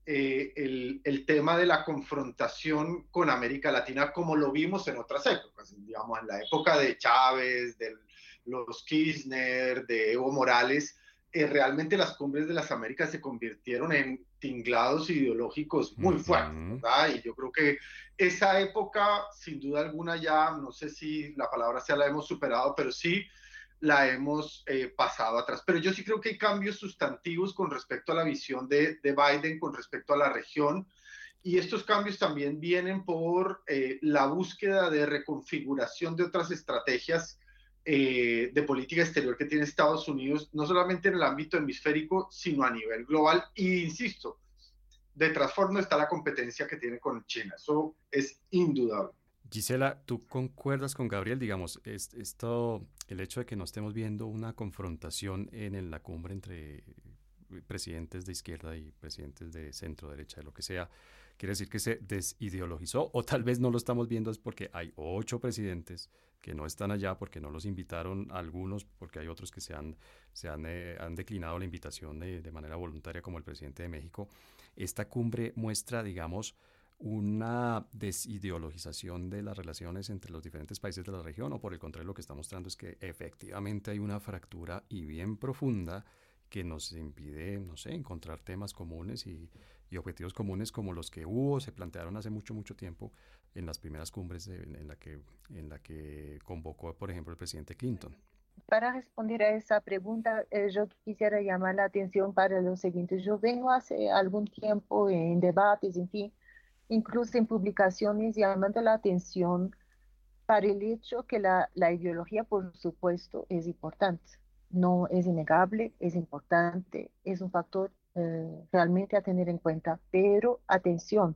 el tema de la confrontación con América Latina, como lo vimos en otras épocas, digamos, en la época de Chávez, de los Kirchner, de Evo Morales. Realmente las cumbres de las Américas se convirtieron en tinglados ideológicos muy fuertes, ¿verdad? Y yo creo que esa época, sin duda alguna ya, no sé si la palabra sea la hemos superado, pero sí la hemos pasado atrás. Pero yo sí creo que hay cambios sustantivos con respecto a la visión de Biden, con respecto a la región, y estos cambios también vienen por la búsqueda de reconfiguración de otras estrategias de política exterior que tiene Estados Unidos, no solamente en el ámbito hemisférico, sino a nivel global. Y insisto, de trasfondo está la competencia que tiene con China. Eso es indudable. Gisela, ¿tú concuerdas con Gabriel? Digamos, el hecho de que no estemos viendo una confrontación en la cumbre entre presidentes de izquierda y presidentes de centro derecha, de lo que sea, ¿quiere decir que se desideologizó? O tal vez no lo estamos viendo es porque hay 8 presidentes que no están allá porque no los invitaron a algunos, porque hay otros que han declinado la invitación de manera voluntaria, como el presidente de México. Esta cumbre muestra, digamos, una desideologización de las relaciones entre los diferentes países de la región, o por el contrario, lo que está mostrando es que efectivamente hay una fractura y bien profunda que nos impide, no sé, encontrar temas comunes y objetivos comunes como los que se plantearon hace mucho, mucho tiempo en las primeras cumbres en la que convocó, por ejemplo, el presidente Clinton. Para responder a esa pregunta, yo quisiera llamar la atención para lo siguiente. Yo vengo hace algún tiempo en debates, en fin, incluso en publicaciones, llamando la atención para el hecho que la ideología, por supuesto, es importante. No es innegable, es importante, es un factor realmente a tener en cuenta, pero atención,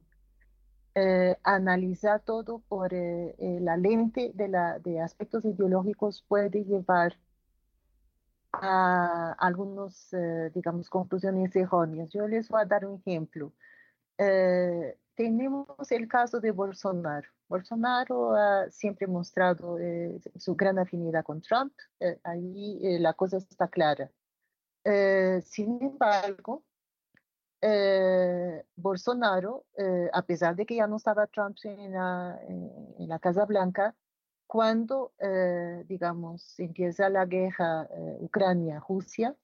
analizar todo por la lente de aspectos ideológicos puede llevar a algunas, digamos, conclusiones erróneas. Yo les voy a dar un ejemplo. Tenemos el caso de Bolsonaro. Bolsonaro ha siempre mostrado su gran afinidad con Trump. Ahí la cosa está clara. Sin embargo, Bolsonaro, a pesar de que ya no estaba Trump en la Casa Blanca, cuando, digamos, empieza la guerra Ucrania-Rusia,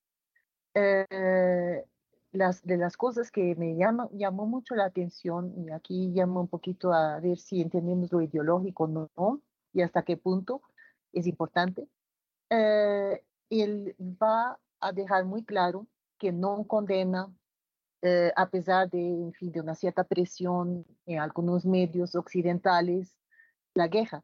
de las cosas que me llamó mucho la atención, y aquí llamo un poquito a ver si entendemos lo ideológico o no, y hasta qué punto es importante, él va a dejar muy claro que no condena, a pesar de, en fin, de una cierta presión en algunos medios occidentales, la guerra.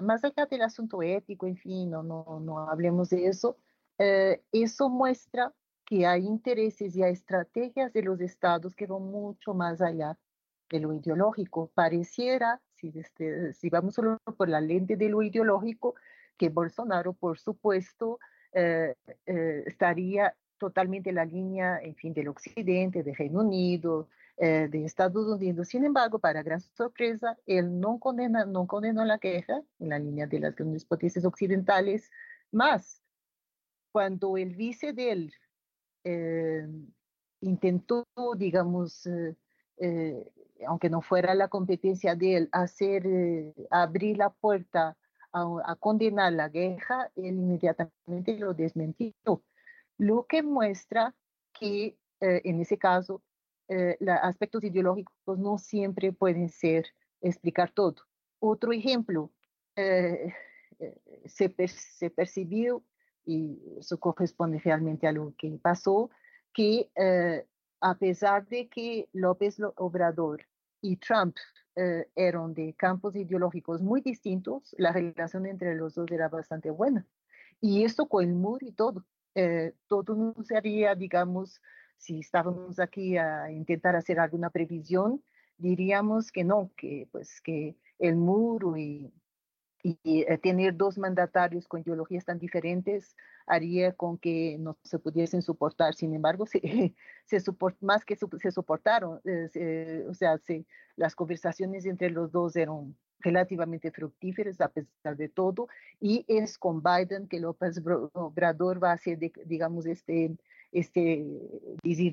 Más allá del asunto ético, en fin, no hablemos de eso, eso muestra que hay intereses y hay estrategias de los estados que van mucho más allá de lo ideológico. Pareciera, si vamos solo por la lente de lo ideológico, que Bolsonaro, por supuesto, estaría totalmente en la línea, en fin, del Occidente, de Reino Unido, de Estados Unidos. Sin embargo, para gran sorpresa, él no condenó la guerra en la línea de las grandes potencias occidentales. Más, cuando el vice de él intentó, digamos, aunque no fuera la competencia de él, abrir la puerta a condenar la guerra, él inmediatamente lo desmentió, lo que muestra que en ese caso aspectos ideológicos no siempre pueden explicar todo. Otro ejemplo, se percibió, y eso corresponde realmente a lo que pasó, que a pesar de que López Obrador y Trump eran de campos ideológicos muy distintos, la relación entre los dos era bastante buena. Y esto con el muro y todo. Todo no sería, digamos, si estábamos aquí a intentar hacer alguna previsión, diríamos que no, que el muro y tener dos mandatarios con ideologías tan diferentes haría con que no se pudiesen soportar. Sin embargo, se soportaron. Las conversaciones entre los dos eran relativamente fructíferas a pesar de todo, y es con Biden que López Obrador va a hacer, digamos, decir,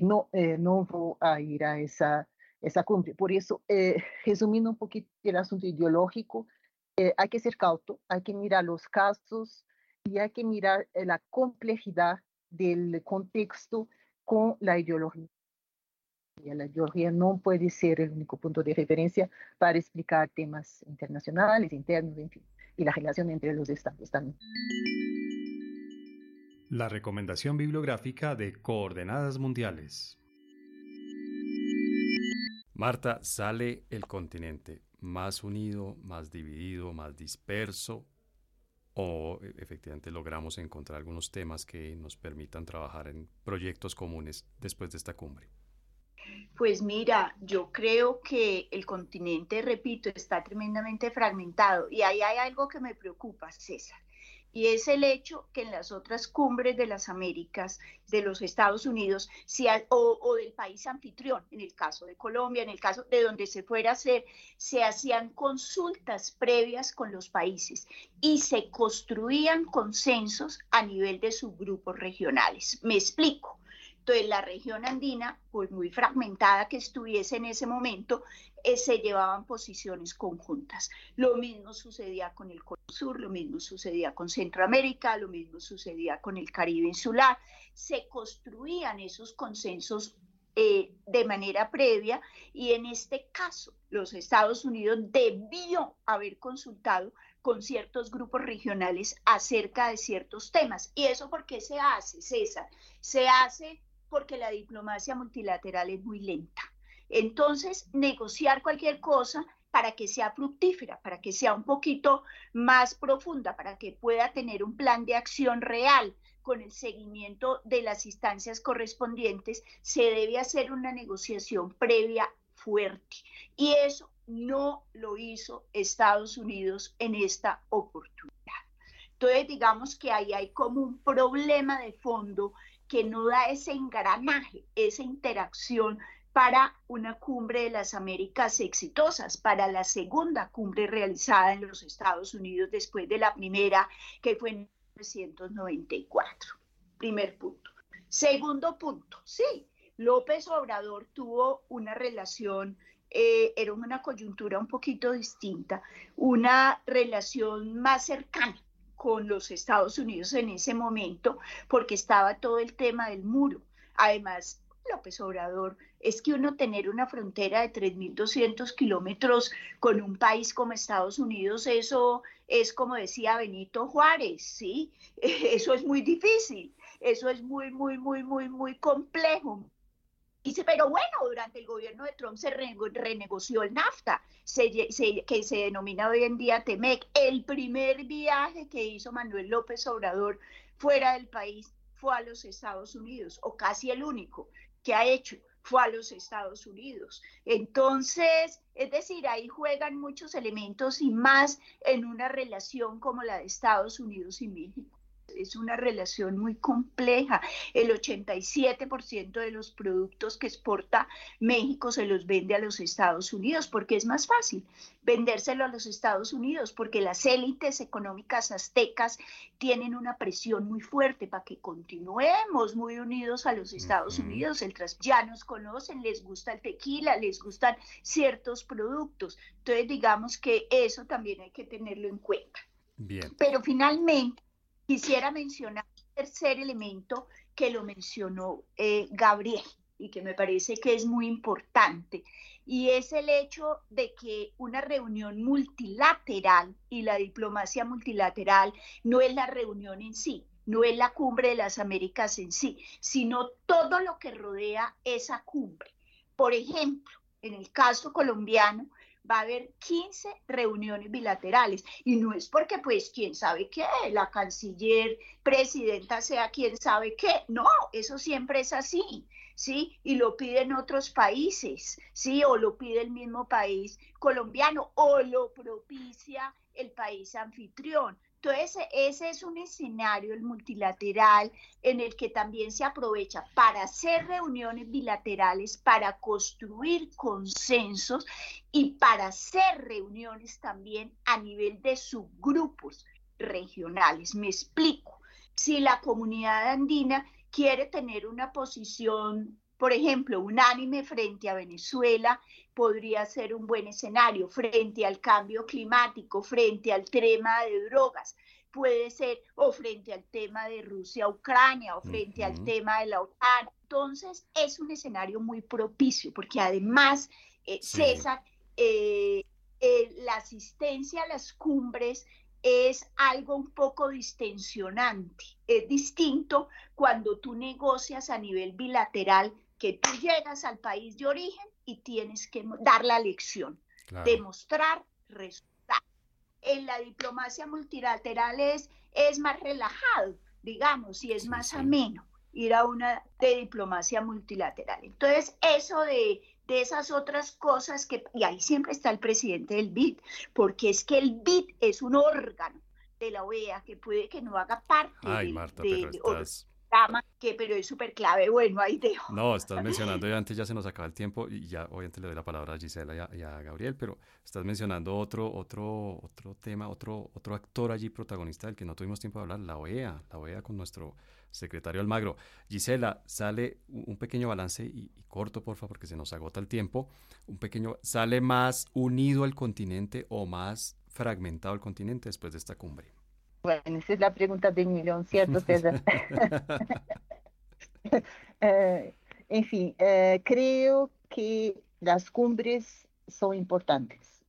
no voy a ir a esa cumbre. Por eso, resumiendo un poquito el asunto ideológico, hay que ser cauto, hay que mirar los casos y hay que mirar la complejidad del contexto con la ideología. La ideología no puede ser el único punto de referencia para explicar temas internacionales, internos, en fin, y la relación entre los estados también. La recomendación bibliográfica de Coordenadas Mundiales. Martha, sale el continente más unido, más dividido, más disperso, o efectivamente logramos encontrar algunos temas que nos permitan trabajar en proyectos comunes después de esta cumbre? Pues mira, yo creo que el continente, repito, está tremendamente fragmentado, y ahí hay algo que me preocupa, César, y es el hecho que en las otras cumbres de las Américas, de los Estados Unidos o del país anfitrión, en el caso de Colombia, en el caso de donde se fuera a hacer, se hacían consultas previas con los países y se construían consensos a nivel de subgrupos regionales. Me explico. Entonces, la región andina, por muy fragmentada que estuviese en ese momento, se llevaban posiciones conjuntas. Lo mismo sucedía con el Cono Sur, lo mismo sucedía con Centroamérica, lo mismo sucedía con el Caribe insular. Se construían esos consensos de manera previa, y en este caso los Estados Unidos debió haber consultado con ciertos grupos regionales acerca de ciertos temas. ¿Y eso por qué se hace, César? Se hace porque la diplomacia multilateral es muy lenta. Entonces, negociar cualquier cosa para que sea fructífera, para que sea un poquito más profunda, para que pueda tener un plan de acción real con el seguimiento de las instancias correspondientes, se debe hacer una negociación previa fuerte. Y eso no lo hizo Estados Unidos en esta oportunidad. Entonces, digamos que ahí hay como un problema de fondo que no da ese engranaje, esa interacción para una cumbre de las Américas exitosas, para la segunda cumbre realizada en los Estados Unidos después de la primera, que fue en 1994. Primer punto. Segundo punto, sí, López Obrador tuvo una relación, era una coyuntura un poquito distinta, una relación más cercana con los Estados Unidos en ese momento, porque estaba todo el tema del muro. Además, López Obrador, es que uno tener una frontera de 3.200 kilómetros con un país como Estados Unidos, eso es, como decía Benito Juárez, ¿sí? Eso es muy difícil, eso es muy, muy, muy, muy, muy complejo. Pero bueno, durante el gobierno de Trump se renegoció el NAFTA, que se denomina hoy en día T-MEC. El primer viaje que hizo Manuel López Obrador fuera del país fue a los Estados Unidos, o casi el único que ha hecho fue a los Estados Unidos. Entonces, es decir, ahí juegan muchos elementos, y más en una relación como la de Estados Unidos y México. Es una relación muy compleja. El 87% de los productos que exporta México se los vende a los Estados Unidos, porque es más fácil vendérselo a los Estados Unidos, porque las élites económicas aztecas tienen una presión muy fuerte para que continuemos muy unidos a los Estados Unidos. Ya nos conocen, les gusta el tequila, les gustan ciertos productos. Entonces, digamos que eso también hay que tenerlo en cuenta. Bien. Pero finalmente quisiera mencionar un tercer elemento que lo mencionó Gabriel y que me parece que es muy importante, y es el hecho de que una reunión multilateral y la diplomacia multilateral no es la reunión en sí, no es la Cumbre de las Américas en sí, sino todo lo que rodea esa cumbre. Por ejemplo, en el caso colombiano, va a haber 15 reuniones bilaterales, y no es porque, pues, quién sabe qué, la canciller presidenta sea quién sabe qué, no, eso siempre es así, ¿sí? Y lo piden otros países, ¿sí? O lo pide el mismo país colombiano, o lo propicia el país anfitrión. Entonces, ese es un escenario, el multilateral, en el que también se aprovecha para hacer reuniones bilaterales, para construir consensos y para hacer reuniones también a nivel de subgrupos regionales. Me explico. Si la comunidad andina quiere tener una posición, por ejemplo, unánime frente a Venezuela, podría ser un buen escenario, frente al cambio climático, frente al tema de drogas, puede ser, o frente al tema de Rusia-Ucrania, o frente al tema de la OTAN. Entonces, es un escenario muy propicio, porque además, César, la asistencia a las cumbres es algo un poco distensionante. Es distinto cuando tú negocias a nivel bilateral, que tú llegas al país de origen y tienes que dar la lección, claro, demostrar resultados. En la diplomacia multilateral es más relajado, digamos, y es más ameno ir a una de diplomacia multilateral. Entonces, eso de esas otras cosas que... Y ahí siempre está el presidente del BID, porque es que el BID es un órgano de la OEA que puede que no haga parte pero es súper clave. Bueno, ahí dejo. No, estás mencionando, y antes ya se nos acaba el tiempo, y ya obviamente le doy la palabra a Gisela y a Gabriel, pero estás mencionando otro tema, otro actor allí protagonista del que no tuvimos tiempo de hablar, la OEA con nuestro secretario Almagro. Gisela, sale un pequeño balance, y corto, porfa, porque se nos agota el tiempo. ¿Sale más unido el continente o más fragmentado el continente después de esta cumbre? Bueno, esa es la pregunta del millón, ¿cierto, César? Creo que las cumbres son importantes.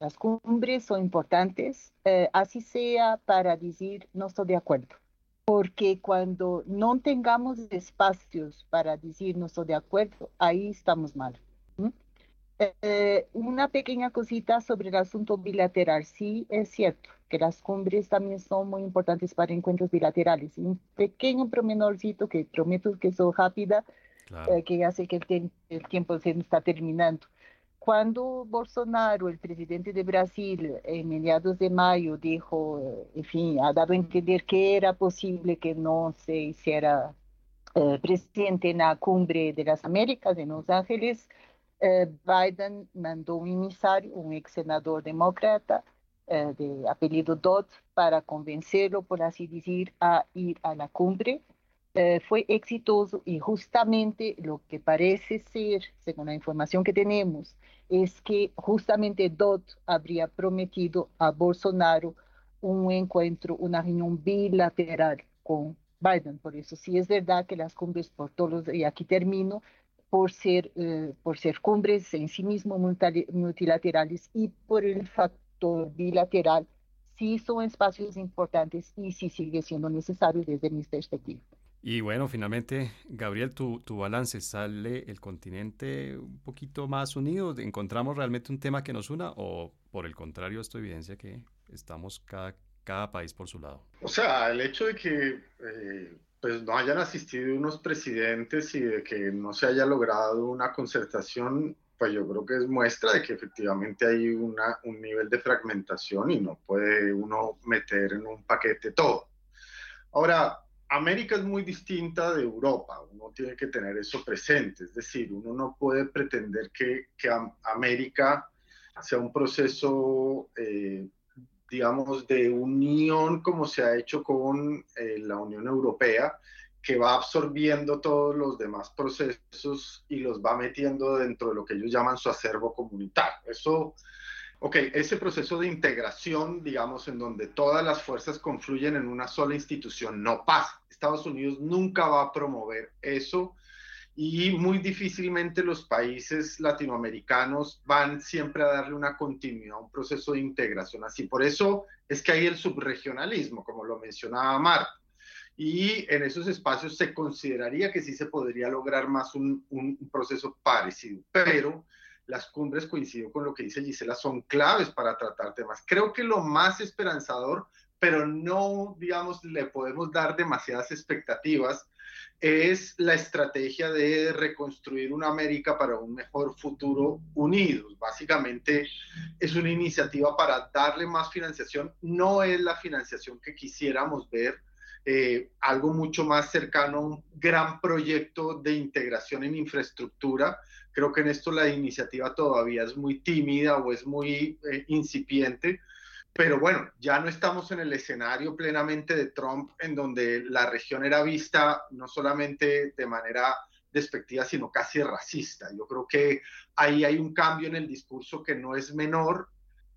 Las cumbres son importantes, así sea para decir no estoy de acuerdo. Porque cuando no tengamos espacios para decir no estoy de acuerdo, ahí estamos mal. Una pequeña cosita sobre el asunto bilateral. Sí, es cierto que las cumbres también son muy importantes para encuentros bilaterales. Un pequeño promenorcito que prometo que soy rápida, claro, que ya sé que el tiempo se está terminando. Cuando Bolsonaro, el presidente de Brasil, en mediados de mayo dijo, ha dado a entender que era posible que no se hiciera presidente en la Cumbre de las Américas en Los Ángeles, Biden mandó un emisario, un ex senador demócrata de apellido Dodd, para convencerlo, por así decir, a ir a la cumbre. Fue exitoso, y justamente lo que parece ser, según la información que tenemos, es que justamente Dodd habría prometido a Bolsonaro un encuentro, una reunión bilateral con Biden. Por eso sí es verdad que las cumbres por todos, y aquí termino, por ser cumbres en sí mismo multilaterales y por el factor bilateral, sí son espacios importantes y sí sigue siendo necesario desde mi perspectiva. Y bueno, finalmente, Gabriel, tu balance, ¿sale el continente un poquito más unido? ¿Encontramos realmente un tema que nos una, o por el contrario esto evidencia que estamos cada país por su lado? O sea, el hecho de que pues no hayan asistido unos presidentes y de que no se haya logrado una concertación, pues yo creo que es muestra de que efectivamente hay un nivel de fragmentación y no puede uno meter en un paquete todo. Ahora, América es muy distinta de Europa, uno tiene que tener eso presente, es decir, uno no puede pretender que América sea un proceso digamos, de unión, como se ha hecho con la Unión Europea, que va absorbiendo todos los demás procesos y los va metiendo dentro de lo que ellos llaman su acervo comunitario. Eso Ok, ese proceso de integración, digamos, en donde todas las fuerzas confluyen en una sola institución, no pasa. Estados Unidos nunca va a promover eso y muy difícilmente los países latinoamericanos van siempre a darle una continuidad a un proceso de integración así. Por eso es que hay el subregionalismo, como lo mencionaba Marta. Y en esos espacios se consideraría que sí se podría lograr más un proceso parecido. Pero las cumbres, coincido con lo que dice Gisela, son claves para tratar temas. Creo que lo más esperanzador, pero no, digamos, le podemos dar demasiadas expectativas, es la estrategia de reconstruir una América para un mejor futuro unidos. Básicamente es una iniciativa para darle más financiación. No es la financiación que quisiéramos ver, algo mucho más cercano a un gran proyecto de integración en infraestructura. Creo que en esto la iniciativa todavía es muy tímida o es muy incipiente, pero bueno, ya no estamos en el escenario plenamente de Trump, en donde la región era vista no solamente de manera despectiva, sino casi racista. Yo creo que ahí hay un cambio en el discurso que no es menor,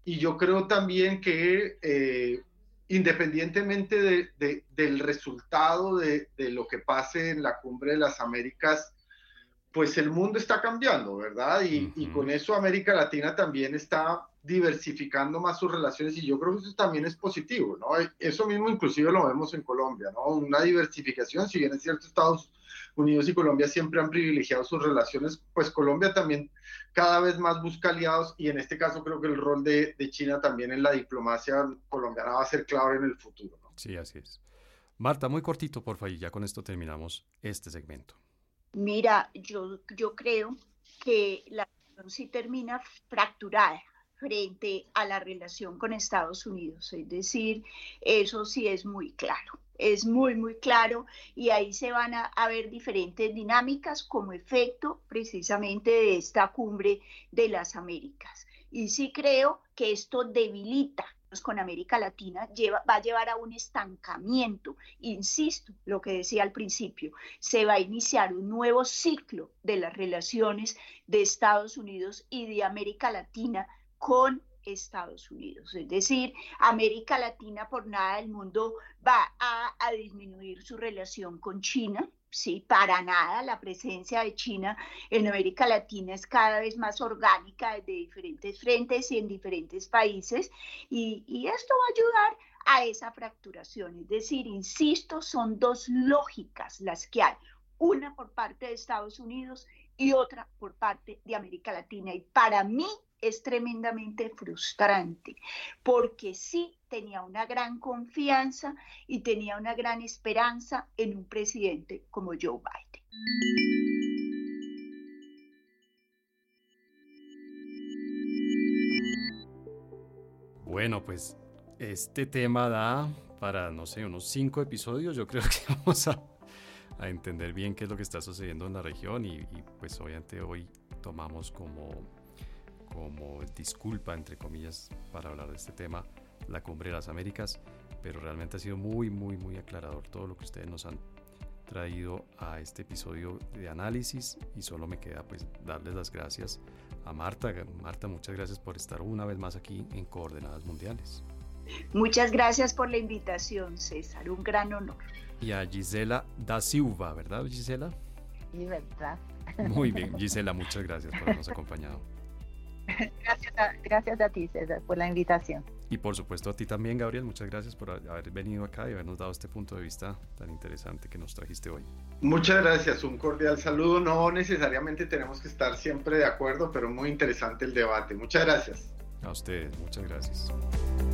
y yo creo también que independientemente del resultado de lo que pase en la Cumbre de las Américas, pues el mundo está cambiando, ¿verdad? Y con eso América Latina también está diversificando más sus relaciones, y yo creo que eso también es positivo, ¿no? Eso mismo inclusive lo vemos en Colombia, ¿no? Una diversificación, si bien es cierto, Estados Unidos y Colombia siempre han privilegiado sus relaciones, pues Colombia también cada vez más busca aliados, y en este caso creo que el rol de China también en la diplomacia colombiana va a ser clave en el futuro, ¿no? Sí, así es. Marta, muy cortito, por favor, y ya con esto terminamos este segmento. Mira, yo creo que la relación sí termina fracturada frente a la relación con Estados Unidos, es decir, eso sí es muy claro, es muy, muy claro, y ahí se van a ver diferentes dinámicas como efecto precisamente de esta Cumbre de las Américas. Y sí creo que esto debilita con América Latina, va a llevar a un estancamiento. Insisto, lo que decía al principio, se va a iniciar un nuevo ciclo de las relaciones de Estados Unidos y de América Latina con Estados Unidos. Es decir, América Latina por nada del mundo va a disminuir su relación con China. Sí, para nada. La presencia de China en América Latina es cada vez más orgánica desde diferentes frentes y en diferentes países, y esto va a ayudar a esa fracturación. Es decir, insisto, son dos lógicas las que hay, una por parte de Estados Unidos y otra por parte de América Latina, y para mí es tremendamente frustrante, porque sí tenía una gran confianza y tenía una gran esperanza en un presidente como Joe Biden. Bueno, pues este tema da para, no sé, unos 5 episodios. Yo creo que vamos a entender bien qué es lo que está sucediendo en la región, y pues obviamente hoy tomamos como disculpa, entre comillas, para hablar de este tema, la Cumbre de las Américas, pero realmente ha sido muy, muy, muy aclarador todo lo que ustedes nos han traído a este episodio de análisis, y solo me queda pues darles las gracias a Marta. Marta, muchas gracias por estar una vez más aquí en Coordenadas Mundiales. Muchas gracias por la invitación, César, un gran honor. Y a Gisela Da Silva, ¿verdad, Gisela? Sí, verdad. Muy bien, Gisela, muchas gracias por habernos acompañado. Gracias a ti, César, por la invitación. Y por supuesto a ti también, Gabriel, muchas gracias por haber venido acá y habernos dado este punto de vista tan interesante que nos trajiste hoy. Muchas gracias, un cordial saludo. No necesariamente tenemos que estar siempre de acuerdo, pero muy interesante el debate. Muchas gracias. A ustedes, muchas gracias.